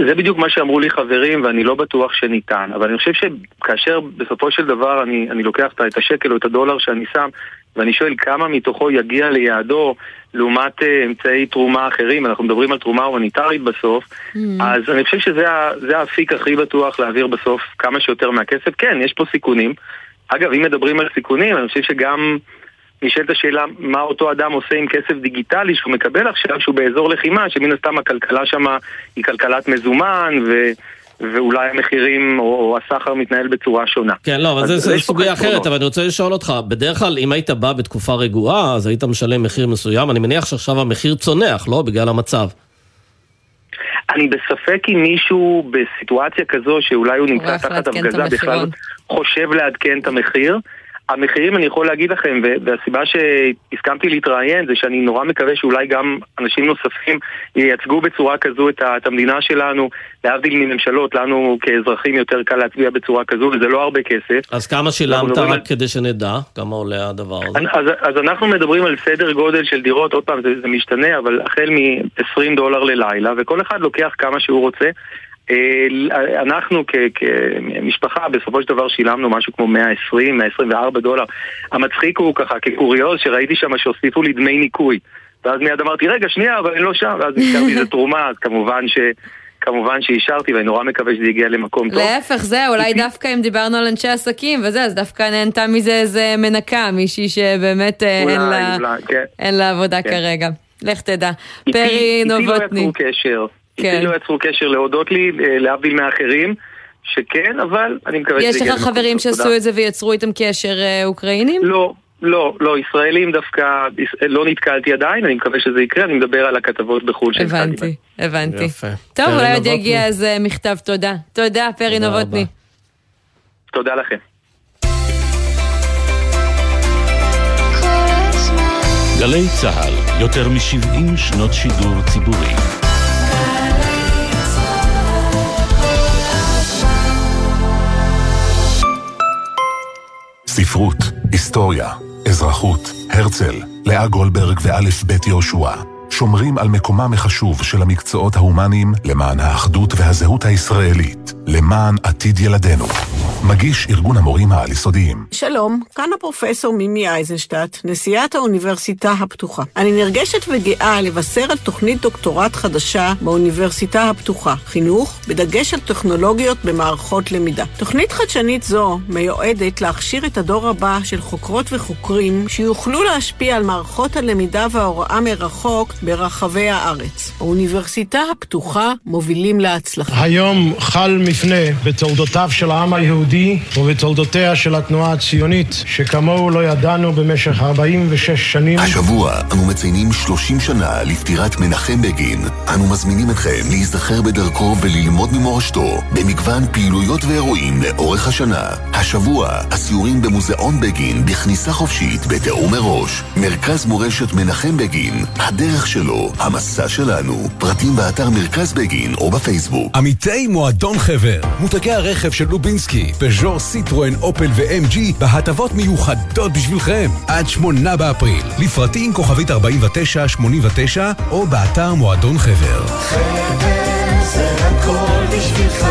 זה בדיוק מה שאמרו לי חברים, ואני לא בטוח שניתן, אבל אני חושב שכאשר בסופו של דבר אני לוקח את השקל או את הדולר שאני שם, ואני שואל כמה מתוכו יגיע ליעדו לעומת אמצעי תרומה אחרים, אנחנו מדברים על תרומה הומניטרית בסוף, אז אני חושב שזה האפיק הכי בטוח להעביר בסוף כמה שיותר מהכסף. כן, יש פה סיכונים. אגב, אם מדברים על סיכונים, אני חושב שגם נשאלת השאלה מה אותו אדם עושה עם כסף דיגיטלי שהוא מקבל עכשיו, שהוא באזור לחימה, שמן הסתם הכלכלה שם היא כלכלת מזומן, ואולי המחירים או הסחר מתנהל בצורה שונה. כן, לא, אבל זה סוגיה אחרת, אבל אני רוצה לשאול אותך, בדרך כלל אם היית בא בתקופה רגועה, אז היית משלם מחיר מסוים, אני מניח שעכשיו המחיר צונח, לא? בגלל המצב. אני בספק אם מישהו בסיטואציה כזו, שאולי הוא נמצא תחת הפגזה, בכלל חושב לעדכן את המחיר. המחירים אני יכול להגיד לכם, והסיבה שהסכמתי להתראיין זה שאני נורא מקווה שאולי גם אנשים נוספים ייצגו בצורה כזו את המדינה שלנו, להבדיל מממשלות, לנו כאזרחים יותר קל להצביע בצורה כזו, וזה לא הרבה כסף. אז כמה שילמת רק כדי שנדע כמה עולה הדבר הזה? אז אנחנו מדברים על סדר גודל של דירות, עוד פעם זה משתנה, אבל החל $20 ללילה, וכל אחד לוקח כמה שהוא רוצה. אנחנו כמשפחה בסופו של דבר שילמנו משהו כמו $124. המצחיק הוא ככה כקוריוז שראיתי שם שהוסיפו לי דמי ניקוי, ואז מיד אמרתי רגע שנייה אבל אני לא שם, ואז נזכרתי זה תרומה, אז כמובן שאישרתי, ואני נורא מקווה שזה יגיע למקום טוב. להפך, זה אולי דווקא אם דיברנו על אנשי עסקים וזה, אז דווקא נהנתה מזה איזה מנקה, מישהי שבאמת אין לה עבודה כרגע, לך תדע. פרי נובוטני איתי לא יצרו קשר להודות לי, להבדיל מאחרים, שכן, אבל אני מקווה שזה... יש לך חברים שעשו את זה ויצרו איתם קשר אוקראינים? לא, ישראלים דווקא, לא נתקלתי עדיין, אני מקווה שזה יקרה, אני מדבר על הכתבות בחו"ל. הבנתי. טוב, אולי עוד יגיע איזה מכתב תודה. תודה, פרי נובוטני. תודה לכם. גלי צהל, יותר מ-70 שנות שידור ציבורי. ספרות, היסטוריה, אזרחות, הרצל, לאה גולברג ואלף בית יהושע, שומרים על מקומם החשוב של המקצועות ההומניים למען האחדות והזהות הישראלית, למען עתיד ילדינו. מגיש ארגון המורים העל יסודיים. שלום, כאן הפרופסור מימי אייזנשטט, נשיאת האוניברסיטה הפתוחה. אני נרגשת וגאה לבשר על תוכנית דוקטורט חדשה באוניברסיטה הפתוחה, חינוך בדגש על טכנולוגיות במערכות למידה. תוכנית חדשנית זו מיועדת להכשיר את הדור הבא של חוקרות וחוקרים שיוכלו להשפיע על מערכות הלמידה וההוראה מרחוק ברחבי הארץ. האוניברסיטה הפתוחה מובילים להצלחה. היום חל מפנה בתולדותיו של העם היהודי ובתולדותיה של התנועה הציונית שכמוהו לא ידענו במשך 46 שנים. השבוע אנו מציינים 30 שנה לפטירת מנחם בגין. אנו מזמינים אתכם להיזכר בדרכו וללמוד ממורשתו במגוון פעילויות ואירועים לאורך השנה. השבוע הסיורים במוזיאון בגין בכניסה חופשית בתיאום מראש. מרכז מורשת מנחם בגין, הדרך שלו, המסע שלנו. פרטים באתר מרכז בגין או בפייסבוק. עמיתי מועדון חבר, מותגי הרכב של לובינסקי, פז'ור, סיטרואן, אופל ו-MG בהטבות מיוחדות בשבילכם עד 8 באפריל. לפרטים כוכבית 4989 או באתר מועדון חבר. חבר זה הכל בשבילך.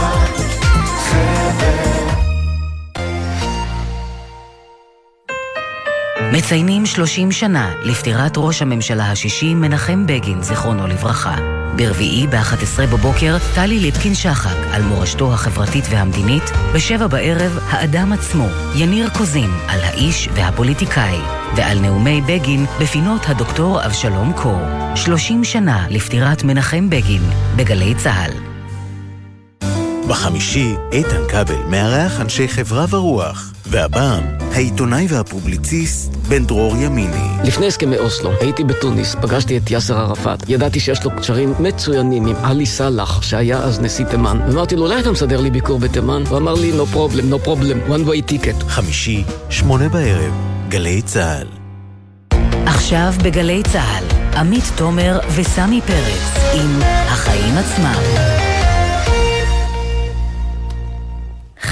מציינים 30 שנה לפטירת ראש הממשלה ה-60 מנחם בגין זיכרונו לברכה. ברביעי ב-11 בבוקר טלי ליפקין שחק על מורשתו החברתית והמדינית, ב-7 בערב האדם עצמו, יניר קוזין על האיש והפוליטיקאי, ועל נאומי בגין בפינות הדוקטור אבשלום קור. 30 שנה לפטירת מנחם בגין בגלי צהל. בחמישי, איתן קבל מארח אנשי חברה ורוח, והבאם, העיתונאי והפובליציסט בן דרור ימיני. לפני הסכמי אוסלו, הייתי בתוניס, פגשתי את יאסר ערפאת, ידעתי שיש לו קשרים מצוינים עם עלי סאלח, שהיה אז נשיא תימן, ואמרתי לו, אולי אתה מסדר לי ביקור בתימן? הוא אמר לי, no problem, one way ticket. חמישי, 8 בערב, גלי צהל. עכשיו בגלי צהל, עמית תומר וסמי פרץ, עם החיים עצמם.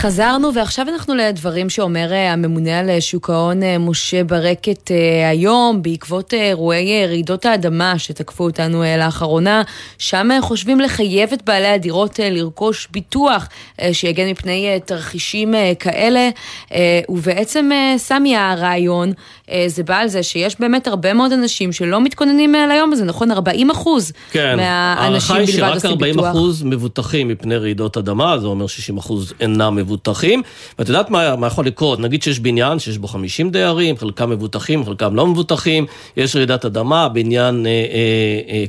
חזרנו, ועכשיו אנחנו לדברים שאומר הממונה על שוק ההון משה ברקת היום, בעקבות אירועי רעידות האדמה שתקפו אותנו לאחרונה, שם חושבים לחייב את בעלי הדירות לרכוש ביטוח שיגן מפני תרחישים כאלה, ובעצם סמי הרעיון, זה בא על זה שיש באמת הרבה מאוד אנשים שלא מתכוננים ליום הזה, נכון? 40% כן, מהאנשים בלבד עושים ביטוח. הערכה היא שרק 40% מבוטחים מפני רעידות אדמה, זה אומר 60% אינם מבוטחים, ואת יודעת מה יכול לקרות? נגיד שיש בניין שיש בו 50 דיירים, חלקם מבוטחים, חלקם לא מבוטחים, יש רעידת אדמה, בניין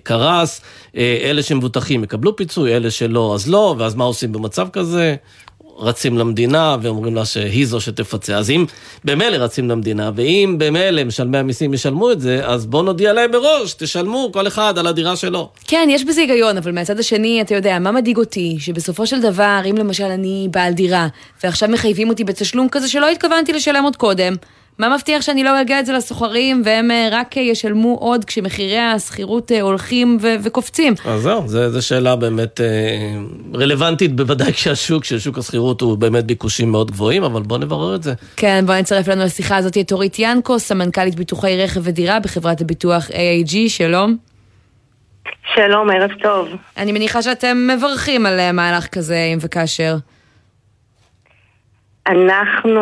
קרס, אלה שמבוטחים יקבלו פיצוי, אלה שלא, אז לא, ואז מה עושים במצב כזה? רצים למדינה ואומרים לה שהיא זו שתפצה. אז אם במלא רצים למדינה, ואם במלא משלמי המיסים ישלמו את זה, אז בוא נודיע להם מראש, תשלמו כל אחד על הדירה שלו. כן, יש בזה היגיון, אבל מהצד השני, אתה יודע, מה מדאיג אותי? שבסופו של דבר, אם למשל אני בעל דירה, ועכשיו מחייבים אותי בתשלום כזה שלא התכוונתי לשלם עוד קודם, מה מבטיח שאני לא אגע את זה לסוחרים, והם רק ישלמו עוד כשמחירי הסחירות הולכים וקופצים? אז זהו, זו שאלה באמת רלוונטית, בוודאי כששוק הסחירות הוא באמת ביקושים מאוד גבוהים, אבל בואו נברר את זה. כן, בואו נצרף לנו לשיחה הזאת את תורית ינקוס, סמנכ"לית ביטוחי רכב ודירה בחברת הביטוח AIG, שלום. שלום, ערב טוב. אני מניחה שאתם מברכים על מהלך כזה, אם וכאשר. אנחנו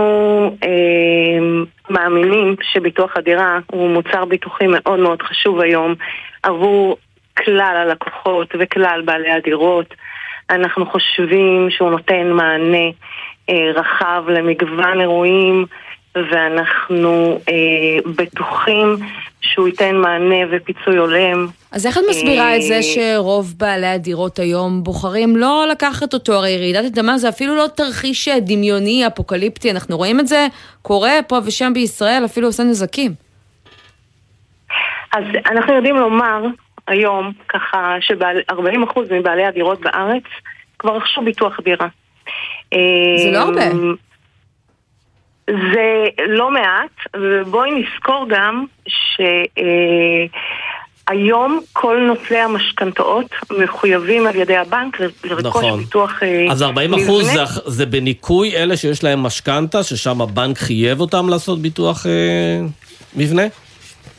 מאמינים שביטוח הדירה הוא מוצר ביטוחי מאוד מאוד חשוב היום עבור כלל הלקוחות וכלל בעלי הדירות. אנחנו חושבים שהוא נותן מענה רחב למגוון אירועים, ואנחנו בטוחים שהוא ייתן מענה ופיצוי הולם. אז איך את מסבירה את זה שרוב בעלי הדירות היום בוחרים לא לקחת אותו? הרי רעידת אדמה זה אפילו לא תרחיש דמיוני, אפוקליפטי, אנחנו רואים את זה קורה פה ושם בישראל, אפילו עושה נזקים. אז אנחנו יודעים לומר היום ככה ש40% מבעלי הדירות בארץ כבר רכשו ביטוח דירה. זה לא הרבה. זה לא מעט, ובואי נזכור גם שהיום כל נוטלי המשכנתאות מחויבים על ידי הבנק לרכוש ביטוח. אז 40% זה בניקוי אלה שיש להם משכנתה, ששם הבנק חייב אותם לעשות ביטוח מבנה?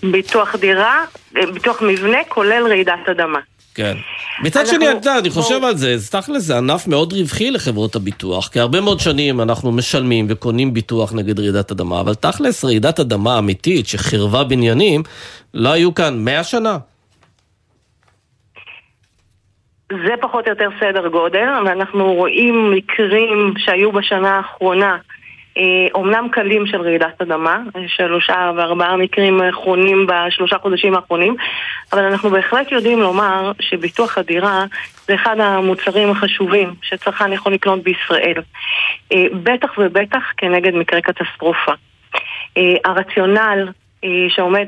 ביטוח דירה, ביטוח מבנה כולל רעידת אדמה. כן. מצד שני, אני חושב על זה, סתח לזה ענף מאוד רווחי לחברות הביטוח, כי הרבה מאוד שנים אנחנו משלמים וקונים ביטוח נגד רעידת אדמה, אבל תכלס רעידת אדמה אמיתית שחרבה בניינים, לא היו כאן 100 שנה. זה פחות או יותר סדר גודל, ואנחנו רואים מקרים שהיו בשנה האחרונה, אומנם קלים של רעידת אדמה, 3 ו4 מקרים אחרונים בשלושה חודשים האחרונים, אבל אנחנו בהחלט יודעים לומר שביטוח הדירה זה אחד המוצרים החשובים שצרכן יכול לקנות בישראל, בטח ובטח כנגד מקרה קטסטרופה. הרציונל שעומד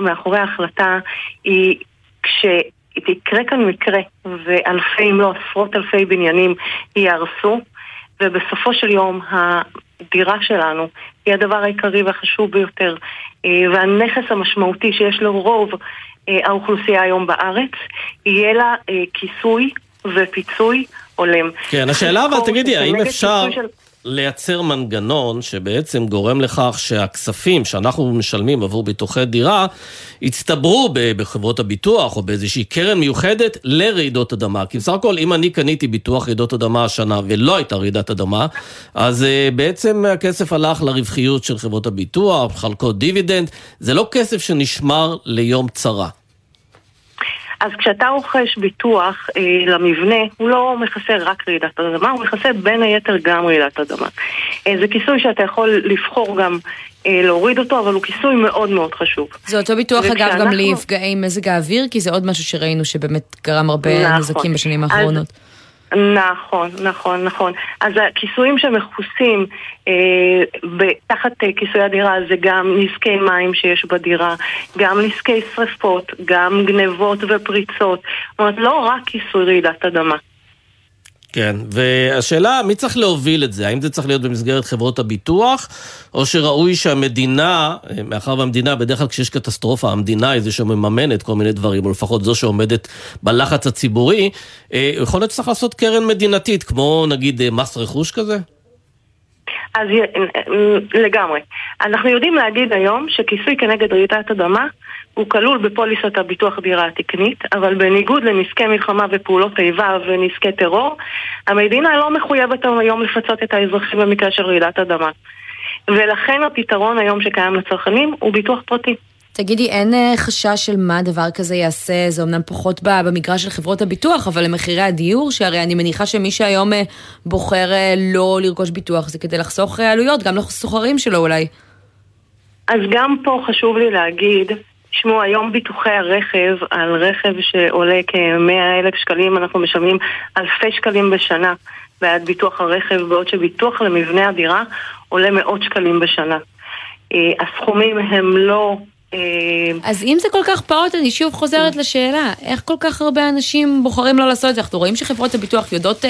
מאחורי ההחלטה היא כשתקרה כאן מקרה ואלפי אם לא עשרות אלפי בניינים ייהרסו, ובסופו של יום הדירה שלנו היא הדבר העיקרי והחשוב ביותר, והנכס המשמעותי שיש לרוב האוכלוסייה היום בארץ, יהיה לה כיסוי ופיצוי הולם. כן, השאלה אבל תגידי, האם אפשר לייצר מנגנון שבעצם גורם לכך שהכספים שאנחנו משלמים עבור ביטוחי דירה יצטברו בחברות הביטוח או באיזושהי קרן מיוחדת לרעידות אדמה? כי בסך הכל אם אני קניתי ביטוח רעידות אדמה השנה ולא הייתה רעידת אדמה, אז בעצם הכסף הלך לרווחיות של חברות הביטוח, חלקות דיבידנד, זה לא כסף שנשמר ליום צרה. אז כשאתה רוכש ביטוח למבנה, הוא לא מכסה רק רעידת אדמה, הוא מכסה בין היתר גם רעידת אדמה. זה כיסוי שאתה יכול לבחור גם להוריד אותו, אבל הוא כיסוי מאוד מאוד חשוב. זה אותו ביטוח אגב גם להפגעי מזג האוויר, כי זה עוד משהו שראינו שבאמת גרם הרבה נזקים בשנים האחרונות. נכון, נכון, נכון. אז הכיסויים שמכוסים תחת כיסוי הדירה זה גם נזקי מים שיש בדירה, גם נזקי שריפות, גם גנבות ופריצות. זאת אומרת, לא רק כיסוי רעידת אדמה. כן, והשאלה, מי צריך להוביל את זה? האם זה צריך להיות במסגרת חברות הביטוח, או שראוי שהמדינה, מאחר והמדינה, בדרך כלל כשיש קטסטרופה, המדינה היא זה שמממנת כל מיני דברים, או לפחות זו שעומדת בלחץ הציבורי, יכול להיות שצריך לעשות קרן מדינתית, כמו נגיד מס רכוש כזה? אז לגמרי. אנחנו יודעים להגיד היום שכיסוי כנגד רעידת אדמה הוא כלול בפוליסת הביטוח דירה התקנית, אבל בניגוד לנזקי מלחמה ופעולות איבה ונזקי טרור, המדינה לא מחויבת היום לפצות את האזרחים במקרה של רעידת אדמה. ולכן הפתרון היום שקיים לצרכנים הוא ביטוח פרטי. תגידי, אין חשש של מה דבר כזה יעשה, זה אמנם פחות במגרש של חברות הביטוח, אבל למחירי הדיור, שהרי אני מניחה שמי שהיום בוחר לא לרכוש ביטוח, זה כדי לחסוך עלויות, גם לסוחרים שלו אולי. אז גם פה חשוב לי להגיד, שמו היום ביטוחי הרכב, על רכב שעולה כ100,000 שקלים, אנחנו משלמים אלפי שקלים בשנה, בעד ביטוח הרכב, בעוד שביטוח למבנה הדירה עולה מאות שקלים בשנה. הסכומים הם לא... אז אם זה כל כך פעוט, אני שוב חוזרת לשאלה, איך כל כך הרבה אנשים בוחרים לא לעשות את זה? אנחנו רואים שחברות הביטוח יודעות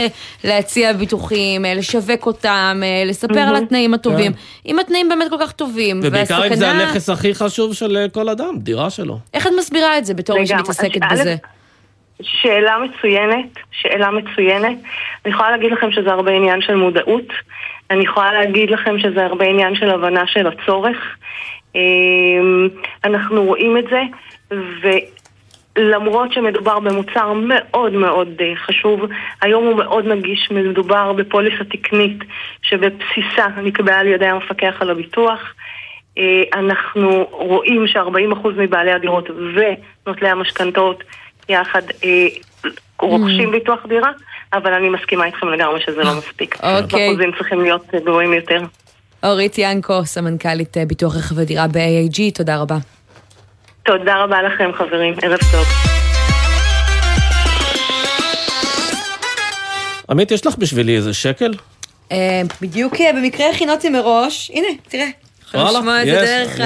להציע ביטוחים, לשווק אותם, לספר על התנאים הטובים. אם התנאים באמת כל כך טובים, ובעיקר אם זה הנכס הכי חשוב של כל אדם, דירה שלו. איך את מסבירה את זה בתור מי שמתעסקת בזה? שאלה מצוינת. אני יכולה להגיד לכם שזה הרבה עניין של מודעות, אני יכולה להגיד לכם שזה הרבה עניין של הבנה של הצורך, אנחנו רואים את זה, ולמרות שמדובר במוצר מאוד מאוד חשוב, היום הוא מאוד נגיש, מדובר בפוליסה תקנית שבבסיסה נקבעה על ידי המפקח על הביטוח. אנחנו רואים ש40% מבעלי הדירות ונוטלי המשכנתאות יחד רוכשים ביטוח דירה, אבל אני מסכימה איתכם לגמרי שזה לא מספיק. אחוזים צריכים להיות גבוהים יותר. אורית ינקו, סמנכ"לית ביטוח רכב ודירה ב-AIG, תודה רבה. תודה רבה לכם חברים, ערב טוב. עמית, יש לך בשבילי איזה שקל? בדיוק במקרה הכינותי מראש, הנה, תראה. אתה שומע את זה דרך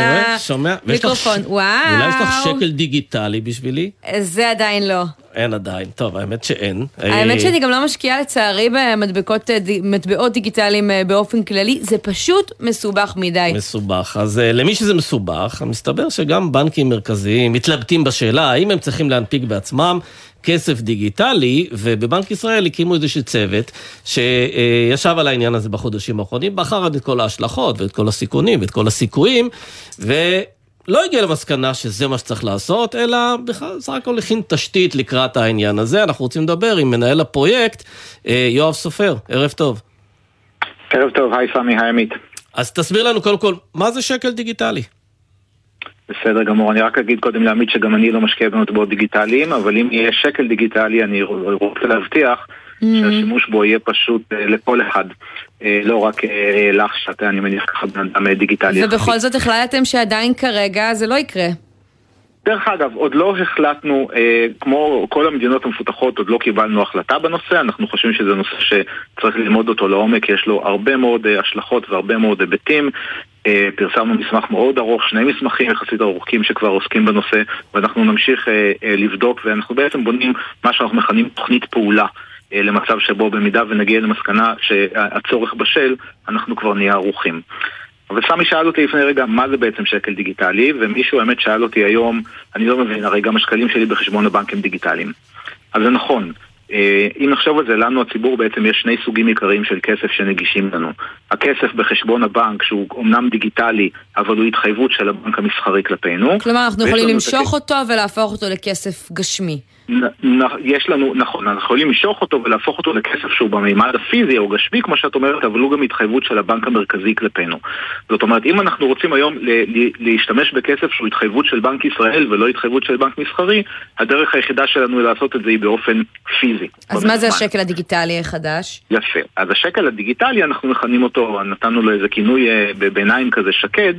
המיקרופון, וואו. אולי יש לך שקל דיגיטלי בשבילי? זה עדיין לא. אין עדיין, טוב, האמת שאין. האמת שאני גם לא משקיעה לצערי במטבעות דיגיטליים באופן כללי, זה פשוט מסובך מדי. מסובך, אז למי שזה מסובך, מסתבר שגם בנקים מרכזיים מתלבטים בשאלה, האם הם צריכים להנפיק בעצמם כסף דיגיטלי, ובבנק ישראל הקימו איזשהו צוות שישב על העניין הזה בחודשים האחרונים, בחרד את כל ההשלכות ואת כל הסיכונים ואת כל הסיכויים, ולא הגיע למסקנה שזה מה שצריך לעשות, אלא בסך הכל הכין תשתית לקראת העניין הזה. אנחנו רוצים לדבר עם מנהל הפרויקט, יואב סופר. ערב טוב. ערב טוב, היי סמי, היי עמית. אז תסביר לנו קודם כל, מה זה שקל דיגיטלי? בסדר גמור, אני רק אגיד קודם להעמיד שגם אני לא משקיע במטבעות דיגיטליים, אבל אם יהיה שקל דיגיטלי אני רוצה להבטיח שהשימוש בו יהיה פשוט לכל אחד, לא רק לך שאתה, אני מניח ככה בן אדם דיגיטלי. ובכל זאת החלטתם שעדיין כרגע זה לא יקרה? דרך אגב, עוד לא החלטנו, כמו כל המדינות המפותחות, עוד לא קיבלנו החלטה בנושא, אנחנו חושבים שזה נושא שצריך ללמוד אותו לעומק, יש לו הרבה מאוד השלכות והרבה מאוד היבטים, פרסמנו מסמך מאוד ארוך, שני מסמכים יחסית ארוכים שכבר עוסקים בנושא, ואנחנו נמשיך לבדוק, ואנחנו בעצם בונים מה שאנחנו מכנים תוכנית פעולה, למצב שבו במידה ונגיע למסקנה שהצורך בשל, אנחנו כבר נהיה ערוכים. אבל סמי שאל אותי לפני רגע, מה זה בעצם שקל דיגיטלי? ומישהו האמת שאל אותי היום, אני לא מבין, הרי גם השקלים שלי בחשבון הבנקים דיגיטליים. אז זה נכון. אם נחשוב על זה, לנו הציבור בעצם יש שני סוגים עיקריים של כסף שנגישים לנו. הכסף בחשבון הבנק, שהוא אומנם דיגיטלי, אבל הוא התחייבות של הבנק המסחרי כלפינו. כלומר, אנחנו יכולים למשוך אותו ולהפוך אותו לכסף גשמי. יש לנו, נכון, אנחנו יכולים למשוך אותו ולהפוך אותו לכסף שהוא במימד הפיזי או גשמי, כמו שאת אומרת, אבל הוא גם התחייבות של הבנק המרכזי כלפינו. זאת אומרת, אם אנחנו רוצים היום להשתמש בכסף שהוא התחייבות של בנק ישראל ולא התחייבות של בנק מסחרי, הדרך היחידה שלנו לעשות את זה היא באופן פיזי. אז מה זה השקל הדיגיטלי החדש? יפה. אז השקל הדיגיטלי, אנחנו מכנים אותו, נתנו לו איזה כינוי בביניים כזה שקד.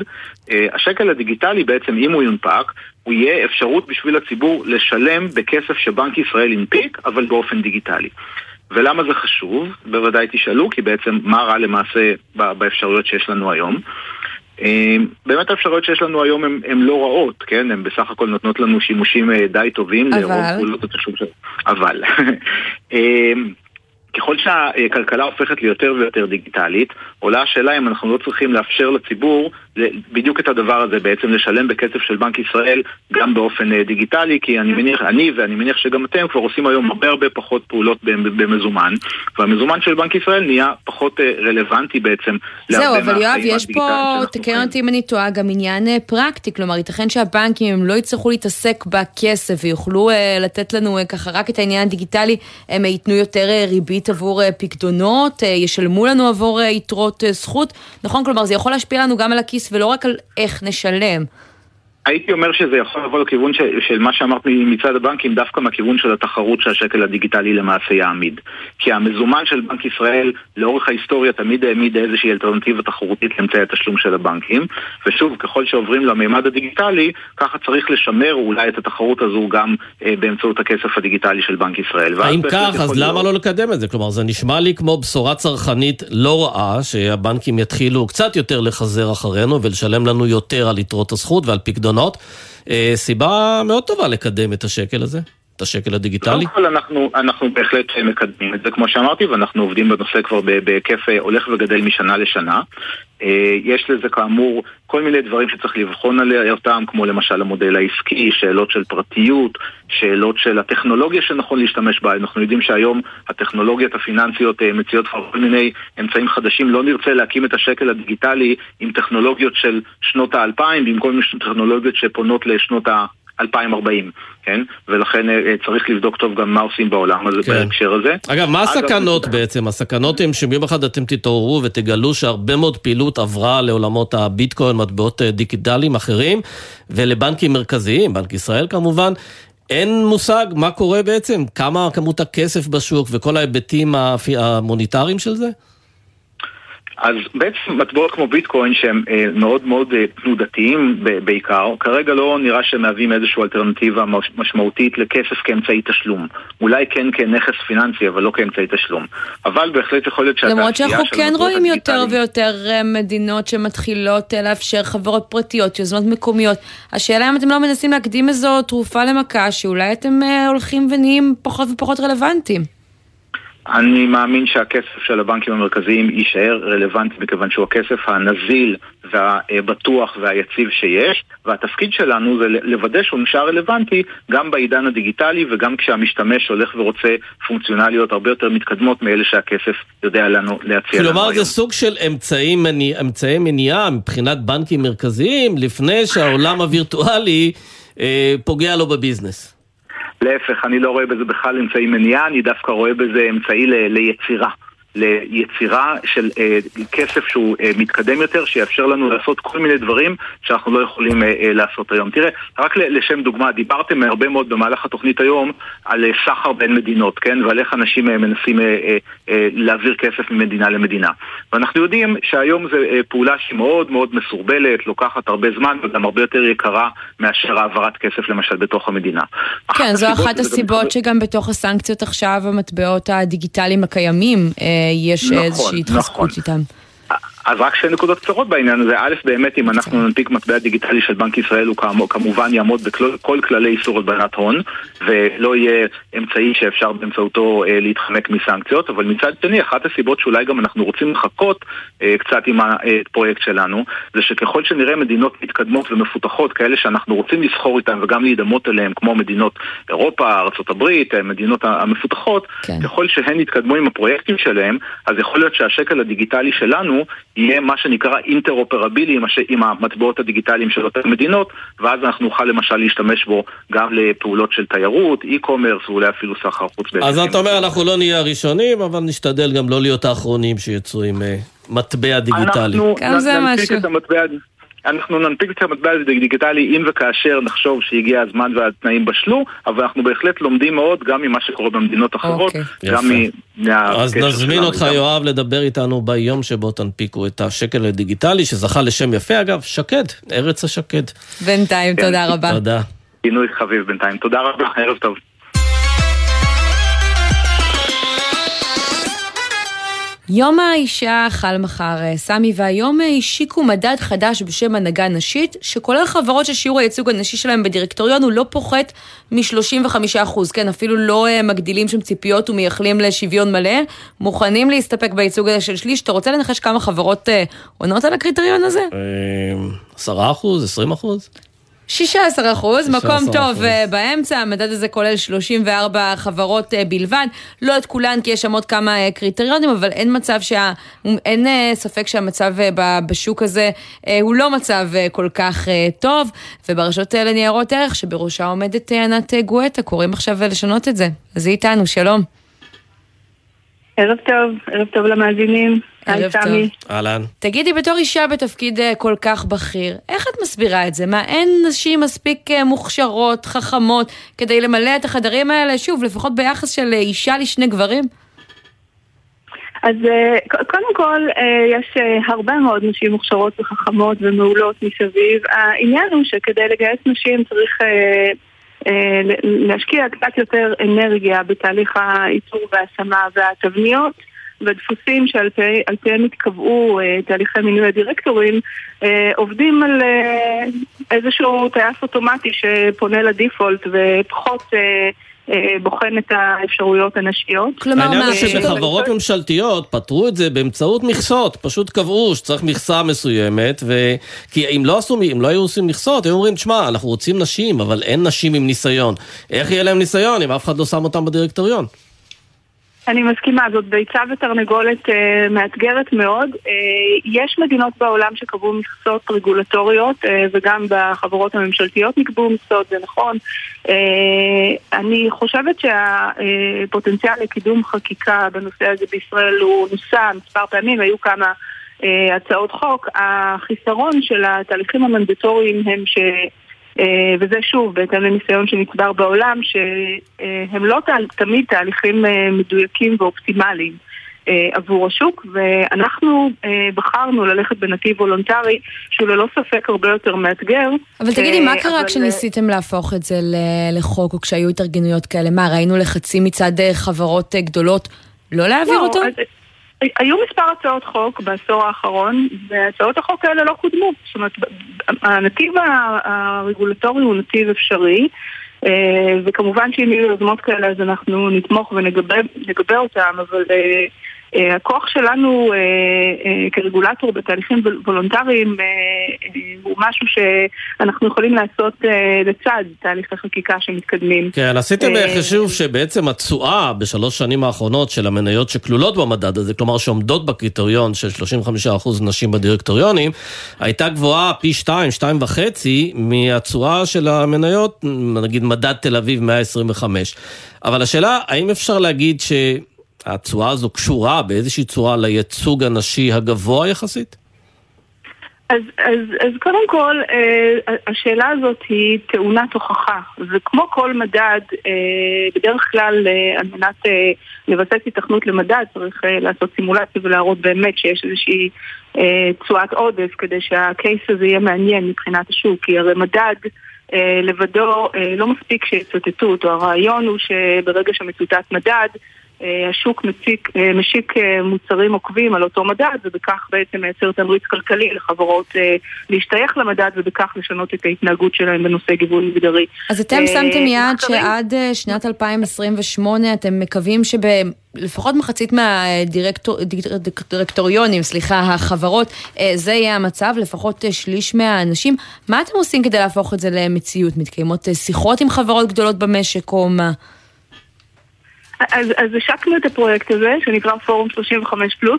השקל הדיגיטלי בעצם, אם הוא יונפק, הוא יהיה אפשרות בשביל הציבור לשלם בכסף שבנק ישראל ינפיק, אבל באופן דיגיטלי. ולמה זה חשוב? בוודאי תשאלו, כי בעצם מה רע למעשה באפשרויות שיש לנו היום? באמת האפשרויות שיש לנו היום הן לא רעות, כן? הן בסך הכל נותנות לנו שימושים די טובים. אבל... ככל שהכלכלה הופכת ליותר ויותר דיגיטלית, עולה השאלה אם אנחנו לא צריכים לאפשר לציבור זה בדיוק את הדבר הזה, בעצם לשלם בכסף של בנק ישראל גם באופן דיגיטלי, כי אני מניח שגם אתם כבר עושים היום הרבה פחות פעולות במזומן, והמזומן של בנק ישראל נהיה פחות רלוונטי בעצם. זהו, אבל יואב, יש פה, תקן אותי אם אני טועה, גם עניין פרקטי, כלומר, ייתכן שהבנקים הם לא יצטרכו להתעסק בכסף ויוכלו לתת לנו ככה רק את העניין הדיגיטלי, הם ייתנו יותר ריבית עבור פקדונות, ישלמו לנו עבור יתרות זכות, נכון? כלומר, זה יכול להשפיע לנו גם על הכיס ולא רק על איך נשלם. הייתי אומר שזה יכול לבוא לכיוון של מה שאמרת מצד הבנקים, דווקא מהכיוון של התחרות שהשקל הדיגיטלי למעשה יעמיד. כי המזומן של בנק ישראל לאורך ההיסטוריה תמיד העמיד איזושהי אלטרנטיבה תחרותית לאמצעי התשלום של הבנקים. ושוב, ככל שעוברים לממד הדיגיטלי, ככה צריך לשמר אולי את התחרות הזו גם באמצעות הכסף הדיגיטלי של בנק ישראל. האם כך, אז למה לא לקדם את זה? כלומר, זה נשמע לי כמו בשורה צרכנית לא רעה, שהבנקים יתחילו קצת יותר לחזר אחרינו ולשלם לנו יותר על יתרות הזכות ועל פקדונות. סיבה מאוד טובה לקדם את השקל הזה, את השקל הדיגיטלי. קודם כל אנחנו בהחלט מקדמים את זה כמו שאמרתי, ואנחנו עובדים בנושא כבר בהיקף הולך וגדל משנה לשנה. יש לזה כאמור כל מיני דברים שצריך לבחון עליה אותם, כמו למשל המודל העסקי, שאלות של פרטיות, שאלות של הטכנולוגיה שנכון להשתמש בה. אנחנו יודעים שהיום הטכנולוגיות הפיננסיות מציעות כל מיני אמצעים חדשים. לא נרצה להקים את השקל הדיגיטלי עם טכנולוגיות של שנות ה-2000 במקום טכנולוגיות שפונות לשנות ה-2040, כן? ולכן צריך לבדוק טוב גם מה עושים בעולם הזה, בהקשר הזה. אגב, מה הסכנות בעצם? הסכנות הן שביום אחד אתם תתעוררו ותגלו שהרבה מאוד פעילות עברה לעולמות הביטקוין, מטבעות דיגיטליים אחרים, ולבנקים מרכזיים, בנק ישראל כמובן, אין מושג מה קורה בעצם, כמה כמות הכסף בשוק וכל ההיבטים המוניטריים של זה? אז בעצם מטבעות כמו ביטקוין שהם מאוד מאוד תנודתיים בעיקר, כרגע לא נראה שמהווים איזושהי אלטרנטיבה משמעותית לכסף כאמצעי תשלום. אולי כן כנכס פיננסי, אבל לא כאמצעי תשלום. אבל בהחלט יכול להיות למרות שאנחנו כן רואים יותר ויותר מדינות שמתחילות לאפשר חברות פרטיות, יוזמות מקומיות. השאלה אם אתם לא מנסים להקדים איזו תרופה למכה, שאולי אתם הולכים ונהיים פחות ופחות רלוונטיים. אני מאמין שהכסף של הבנקים המרכזיים יישאר רלוונטי, מכיוון שהוא הכסף הנזיל והבטוח והיציב שיש, והתפקיד שלנו זה לוודא שהוא נשאר רלוונטי גם בעידן הדיגיטלי וגם כשהמשתמש הולך ורוצה פונקציונליות הרבה יותר מתקדמות מאלה שהכסף יודע לנו להציע. כלומר זה סוג של אמצעי מניעה מבחינת בנקים מרכזיים לפני שהעולם הווירטואלי פוגע לו בביזנס. להפך, אני לא רואה בזה בכלל אמצעי מניעה, אני דווקא רואה בזה אמצעי ליצירה. ליצירה של כסף שהוא מתקדם יותר, שיאפשר לנו לעשות כל מיני דברים שאנחנו לא יכולים לעשות היום. תראה, רק לשם דוגמה, דיברתם הרבה מאוד במהלך התוכנית היום על סחר בין מדינות, כן? ועל איך אנשים מנסים להעביר כסף ממדינה למדינה. ואנחנו יודעים שהיום זו פעולה שהיא מאוד מאוד מסורבלת, לוקחת הרבה זמן וגם הרבה יותר יקרה מאשר העברת כסף למשל בתוך המדינה. כן, זו אחת הסיבות שגם בתוך הסנקציות עכשיו המטבעות הדיגיטליים הקיימים יש איזושהי התחזקות איתם. אז רק שתי נקודות קצרות בעניין הזה. א', באמת, אם אנחנו ננפיק מטבע דיגיטלי של בנק ישראל, הוא כמובן יעמוד בכל כללי איסור הלבנת הון, ולא יהיה אמצעי שאפשר באמצעותו להתחמק מסנקציות, אבל מצד שני, אחת הסיבות שאולי גם אנחנו רוצים לחכות קצת עם הפרויקט שלנו, זה שככל שנראה מדינות מתקדמות ומפותחות, כאלה שאנחנו רוצים לסחור איתן וגם להידמות אליהן, כמו מדינות אירופה, ארצות הברית, מדינות המפותחות, ככל שהן יתקדמו עם הפרויקטים שלהן, אז יכול להיות שהשקל הדיגיטלי שלנו יהיה מה שנקרא אינטרופרבילי עם המטבעות הדיגיטליים של אותן מדינות, ואז אנחנו נוכל למשל להשתמש בו גם לפעולות של תיירות, אי-קומרס ואולי אפילו סחר חוץ. אז אתה אומר, אנחנו לא נהיה הראשונים, אבל נשתדל גם לא להיות האחרונים שיצאו עם מטבע דיגיטלי. אנחנו ננפיק את המטבע הדיגיטלי אם וכאשר נחשוב שהגיע הזמן והתנאים בשלו, אבל אנחנו בהחלט לומדים מאוד גם ממה שקורה במדינות אחרות, גם אז נזמין אותך יואב לדבר איתנו ביום שבו תנפיקו את השקל הדיגיטלי, שזכה לשם יפה אגב, שקד, ארץ השקד. בינתיים, תודה רבה. תודה. עינוי חביב בינתיים, תודה רבה, ערב טוב. יום האישה חל מחר, סמי, והיום השיקו מדד חדש בשם הנהגה נשית, שכולל חברות ששיעור הייצוג הנשי שלהם בדירקטוריון הוא לא פוחת מ-35%, כן, אפילו לא מגדילים שם ציפיות ומייחלים לשוויון מלא, מוכנים להסתפק בייצוג הזה של שליש. אתה רוצה לנחש כמה חברות עונות על הקריטריון הזה? 10%, 20%? 16%, מקום טוב באמצע. המדד הזה כולל 34 חברות בלבד, לא את כולן כי יש שם עוד כמה קריטריונים, אבל אין ספק שהמצב בשוק הזה הוא לא מצב כל כך טוב, וברשות לניירות ערך שבראשה עומדת ענת גואטה, קוראים עכשיו לשנות את זה. אז היא איתנו, שלום. ערב טוב, ערב טוב למאזינים. ערב טוב. אהלן. תגידי, בתור אישה בתפקיד כל כך בכיר, איך את מסבירה את זה? מה, אין נשים מספיק מוכשרות, חכמות, כדי למלא את החדרים האלה, שוב, לפחות ביחס של אישה לשני גברים? אז קודם כל, יש הרבה מאוד נשים מוכשרות וחכמות ומעולות מסביב. העניין הוא שכדי לגייס נשים צריך להשקיע קצת יותר אנרגיה בתהליך הייצור והשמה, והתבניות והדפוסים שעל פיהם התקבעו תהליכי מינוי הדירקטורים עובדים על איזשהו טייס אוטומטי שפונה לדיפולט ופחות בוחן את האפשרויות הנשיות. העניין הוא שבחברות ממשלתיות פתרו את זה באמצעות מכסות, פשוט קבעו שצריך מכסה מסוימת, כי אם לא היו עושים מכסות, הם אומרים, תשמע, אנחנו רוצים נשים, אבל אין נשים עם ניסיון. איך יהיה להם ניסיון אם אף אחד לא שם אותם בדירקטוריון? אני מסכימה, זאת ביצה ותרנגולת מאתגרת מאוד. יש מדינות בעולם שקבעו מכסות רגולטוריות, וגם בחברות הממשלתיות נקבעו מכסות, זה נכון. אני חושבת שהפוטנציאל לקידום חקיקה בנושא הזה בישראל הוא נוסע מספר פעמים, היו כמה הצעות חוק. החיסרון של התהליכים המנדטוריים הם וזה שוב, בהתאם לניסיון שנצבר בעולם, שהם לא תמיד תהליכים מדויקים ואופטימליים עבור השוק, ואנחנו בחרנו ללכת בנתיב וולונטרי, שהוא ללא ספק הרבה יותר מאתגר. אבל תגידי, מה קרה כשניסיתם להפוך את זה לחוק, או כשהיו התארגנויות כאלה? מה, ראינו לחצים מצד חברות גדולות לא להעביר אותו? היו מספר הצעות חוק בעשור האחרון, והצעות החוק האלה לא קודמו. זאת אומרת, הנתיב הרגולטורי הוא נתיב אפשרי, וכמובן שאם יהיו יוזמות כאלה אז אנחנו נתמוך ונגבה אותם, אבל הכוח שלנו כרגולטור בתהליכים וולונטריים הוא משהו שאנחנו יכולים לעשות לצד תהליכי חקיקה שמתקדמים. כן, עשיתם חשוב שבעצם התשואה בשלוש שנים האחרונות של המניות שכלולות במדד הזה, כלומר שעומדות בקריטריון של 35% נשים בדירקטוריונים, הייתה גבוהה פי 2.5 מהתשואה של המניות, נגיד מדד תל אביב 125. אבל השאלה, האם אפשר להגיד ש התשואה הזו קשורה באיזושהי צורה לייצוג הנשי הגבוה יחסית? אז קודם כל, השאלה הזאת היא טעונת הוכחה, וכמו כל מדד, בדרך כלל על מנת לבצע התכנות למדד, צריך לעשות סימולציה ולהראות באמת שיש איזושהי תשואת עודף, כדי שהקייס הזה יהיה מעניין מבחינת השוק, כי הרי מדד לבדו לא מספיק שיצוטטו אותו, הרעיון הוא שברגע שמצוטט מדד, השוק משיק מוצרים עוקבים על אותו מדד, ובכך בעצם מייצר תמריץ כלכלי לחברות להשתייך למדד, ובכך לשנות את ההתנהגות שלהם בנושא גיוון מגדרי. אז אתם שמתם יעד שעד שנת 2028 אתם מקווים לפחות מחצית מהדירקטוריונים, החברות, זה יהיה המצב, לפחות שליש מהאנשים. מה אתם עושים כדי להפוך את זה למציאות? מתקיימות שיחות עם חברות גדולות במשק או מה? אז השקנו את הפרויקט הזה, שנקרא פורום 35+,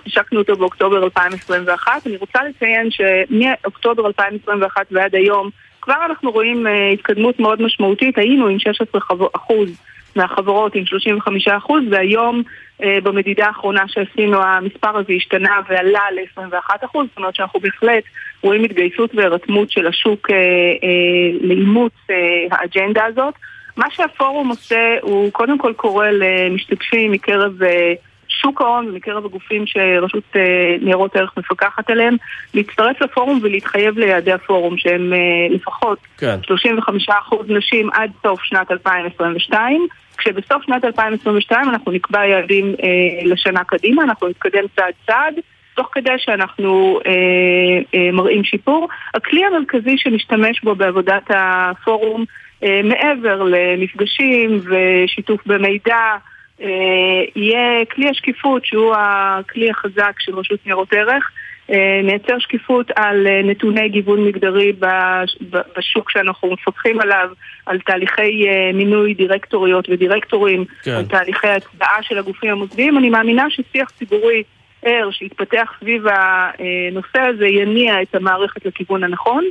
השקנו אותו באוקטובר 2021. אני רוצה לציין שמאוקטובר 2021 ועד היום, כבר אנחנו רואים התקדמות מאוד משמעותית. היינו עם 16% מהחברות, עם 35%, והיום במדידה האחרונה שעשינו, המספר הזה השתנה ועלה ל-21%, זאת אומרת שאנחנו בהחלט רואים התגייסות והרתמות של השוק לאימוץ האג'נדה הזאת. מה שהפורום עושה הוא קודם כל קורא למשתתפים מקרב שוק ההון ומקרב הגופים שרשות ניירות ערך מפקחת עליהם, להצטרף לפורום ולהתחייב ליעדי הפורום שהם לפחות 35% נשים עד סוף שנת 2022, כשבסוף שנת 2022 אנחנו נקבע יעדים לשנה קדימה, אנחנו נתקדם צעד צעד, תוך כדי שאנחנו מראים שיפור. הכלי המרכזי שמשתמש בו בעבודת הפורום, מעבר למפגשים ושיתוף במידע, יהיה כלי השקיפות, שהוא הכלי החזק של רשות ניירות ערך. נייצר שקיפות על נתוני גיוון מגדרי בשוק שאנחנו מפקחים עליו, על תהליכי מינוי דירקטוריות ודירקטורים, על תהליכי הצבעה של הגופים המוסדיים. אני מאמינה ששיח ציבורי ער שהתפתח סביב הנושא הזה יניע את המערכת לכיוון הנכון.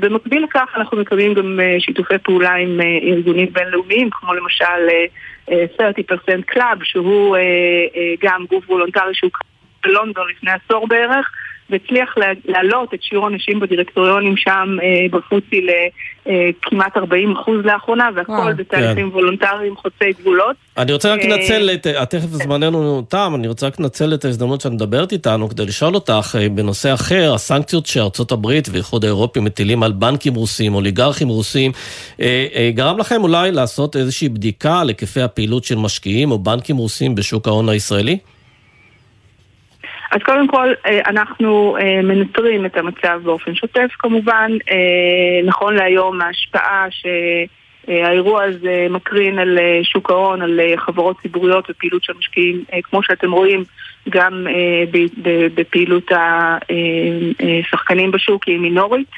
במקביל לכך אנחנו מקבלים גם שיתופי פעולה עם ארגונים בינלאומיים, כמו למשל 30% קלאב, שהוא גם גוף וולונטרי שהוא בלונדון לפני עשור בערך, והצליח להעלות את שיעור הנשים בדירקטוריונים שם בפוצי לכמעט 40% לאחרונה, והכל בתהליכים וולונטריים חוצי גבולות. אני רוצה רק לנצל, תכף זמננו תם, אני רוצה רק לנצל את ההזדמנות שאני מדברת איתנו, כדי לשאול אותך, בנושא אחר, הסנקציות שארצות הברית ואיחוד האירופי מטילים על בנקים רוסים, אוליגרכים רוסים, גרם לכם אולי לעשות איזושהי בדיקה על היקפי הפעילות של משקיעים או בנקים רוסים בשוק ההון הישראלי? אז קודם כל, אנחנו מנטרים את המצב באופן שוטף, כמובן. נכון להיום, ההשפעה שהאירוע הזה מקרין על שוק ההון, על חברות ציבוריות ופעילות של משקיעים, כמו שאתם רואים, גם בפעילות השחקנים בשוק, היא מינורית.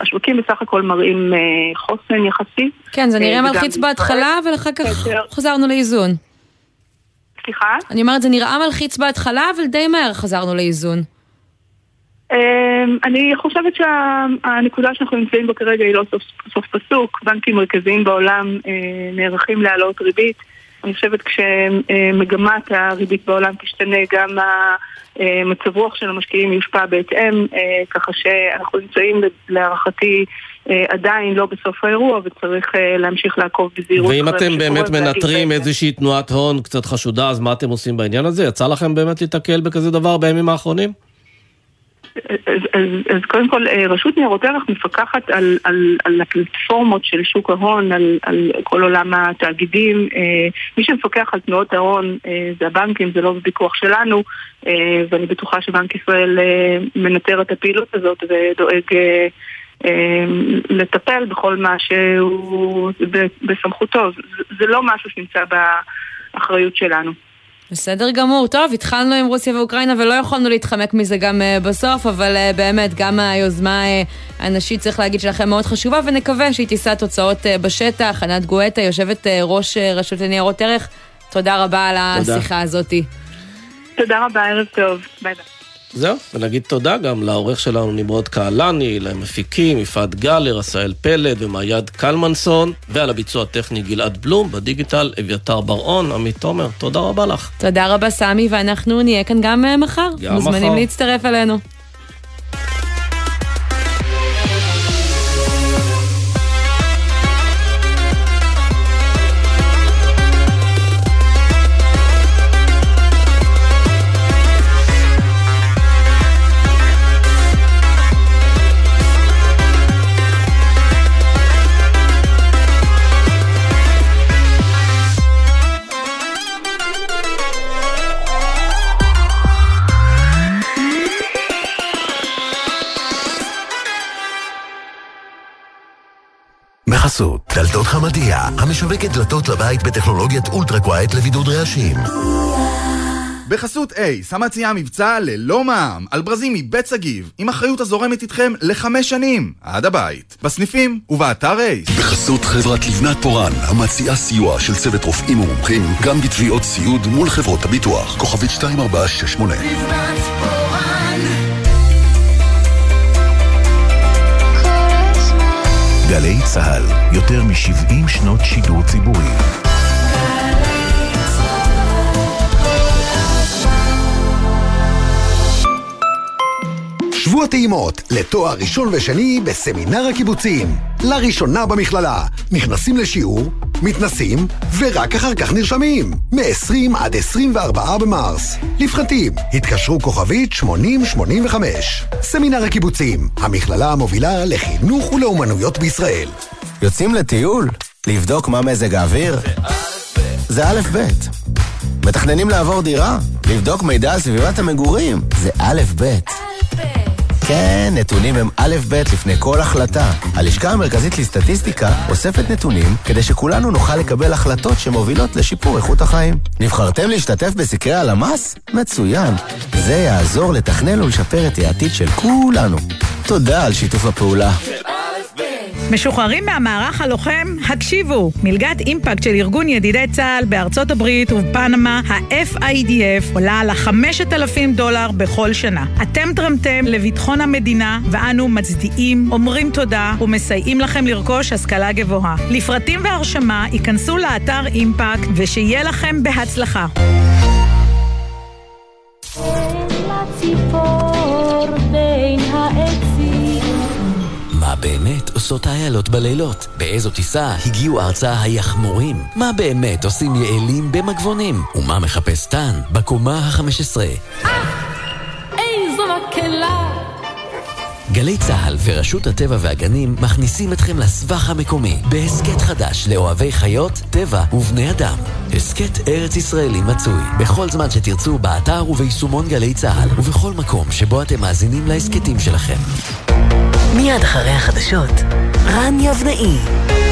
השווקים בסך הכל מראים חוסן יחסי. כן, זה נראה מלחיץ בהתחלה, ולאחר כך חזרנו לאיזון. סליחה? אני אומרת, זה נראה מלחיץ בהתחלה, אבל די מהר חזרנו לאיזון. אני חושבת שהנקודה שאנחנו נמצאים בה כרגע היא לא סוף פסוק. בנקים מרכזיים בעולם נערכים להעלות ריבית. אני חושבת כשמגמת הריבית בעולם תשתנה, גם המצב רוח של המשקיעים יושפע בהתאם, ככה שאנחנו נמצאים להערכתי עדיין לא בסוף האירוע, וצריך להמשיך לעקוב בזהירות. ואם אתם באמת מנטרים איזושהי תנועת הון קצת חשודה, אז מה אתם עושים בעניין הזה? יצא לכם באמת להתקל בכזה דבר בימים האחרונים? אז קודם כל, רשות ניירות ערך מפקחת על הפלטפורמות של שוק ההון, על כל עולם התאגידים. מי שמפקח על תנועות ההון זה הבנקים, זה לא בוויכוח שלנו, ואני בטוחה שבנק ישראל מנטר את הפעילות הזאת ודואג לטפל בכל מה שהוא בסמכותו. זה לא משהו שנמצא באחריות שלנו. בסדר גמור, טוב, התחלנו עם רוסיה ואוקראינה ולא יכולנו להתחמק מזה גם בסוף, אבל באמת גם היוזמה הנשית, צריך להגיד, שלכם מאוד חשובה, ונקווה שהיא תישא תוצאות בשטח. ענת גואטה, יושבת ראש רשות ניירות ערך, תודה רבה על השיחה הזאת. תודה רבה, ערב טוב, ביי ביי. זהו, ונגיד תודה גם לעורך שלנו נמרוד קהלני, למפיקים יפעת גלר, ישראל פלד ומעיד קלמנסון, ועל הביצוע הטכני גלעד בלום, בדיגיטל אביתר ברעון, עמית תומר, תודה רבה לך. תודה רבה סמי, ואנחנו נהיה כאן גם מחר. מוזמנים להצטרף אלינו. דלתות חמדיה, המשווקת דלתות לבית בטכנולוגיית אולטרה קווייט לבידוד רעשים. בחסות A, סמצייה מבצע ללא מע"מ על ברזים מבית סגיב, עם אחריות הזורמת איתכם ל5 שנים עד הבית, בסניפים ובאתר A. בחסות חברת לבנת פורן, המציעה סיוע של צוות רופאים ומומחים גם בתביעות סיוד מול חברות הביטוח, כוכבית 2468. לבנת פורן. גלי צהל, יותר מ-70 שנות שידור ציבורי. שבוע טעימות לתואר ראשון ושני בסמינר הקיבוצים. לראשונה במכללה, נכנסים לשיעור, מתנסים, ורק אחר כך נרשמים. מ-20 עד 24 במרס. לפרטים, התקשרו כוכבית 8085. סמינר הקיבוצים, המכללה המובילה לחינוך ולאומנויות בישראל. יוצאים לטיול? לבדוק מה מזג האוויר? זה א' ב'. מתכננים לעבור דירה? לבדוק מידע על סביבת המגורים? זה א' ב'. כן, נתונים הם א' ב' לפני כל החלטה. הלשכה המרכזית לסטטיסטיקה אוספת נתונים כדי שכולנו נוכל לקבל החלטות שמובילות לשיפור איכות החיים. נבחרתם להשתתף בסקרי הלמ"ס? מצוין. זה יעזור לתכנן ולשפר את העתיד של כולנו. תודה על שיתוף הפעולה. משוחררים מהמערך הלוחם, הקשיבו. מלגת אימפקט של ארגון ידידי צהל בארצות הברית ובפנמה, ה-FIDF, עולה על $5,000 בכל שנה. אתם תרמתם לביטחון המדינה, ואנו מצדיעים, אומרים תודה ומסייעים לכם לרכוש השכלה גבוהה. לפרטים והרשמה, ייכנסו לאתר אימפקט, ושיהיה לכם בהצלחה. מה באמת עושות האיילות בלילות? באיזו טיסה הגיעו ארצה היחמורים? מה באמת עושים יעלים במגבונים? ומה מחפש טן בקומה ה-15? איזו מקלה! גלי צהל ורשות הטבע והגנים מכניסים אתכם לסבך המקומי בהסקט חדש לאוהבי חיות, טבע ובני אדם. הסקט ארץ ישראלי מצוי בכל זמן שתרצו באתר וביישומון גלי צהל ובכל מקום שבו אתם מאזינים להסקטים שלכם. מיד אחרי החדשות, רן יבנאי.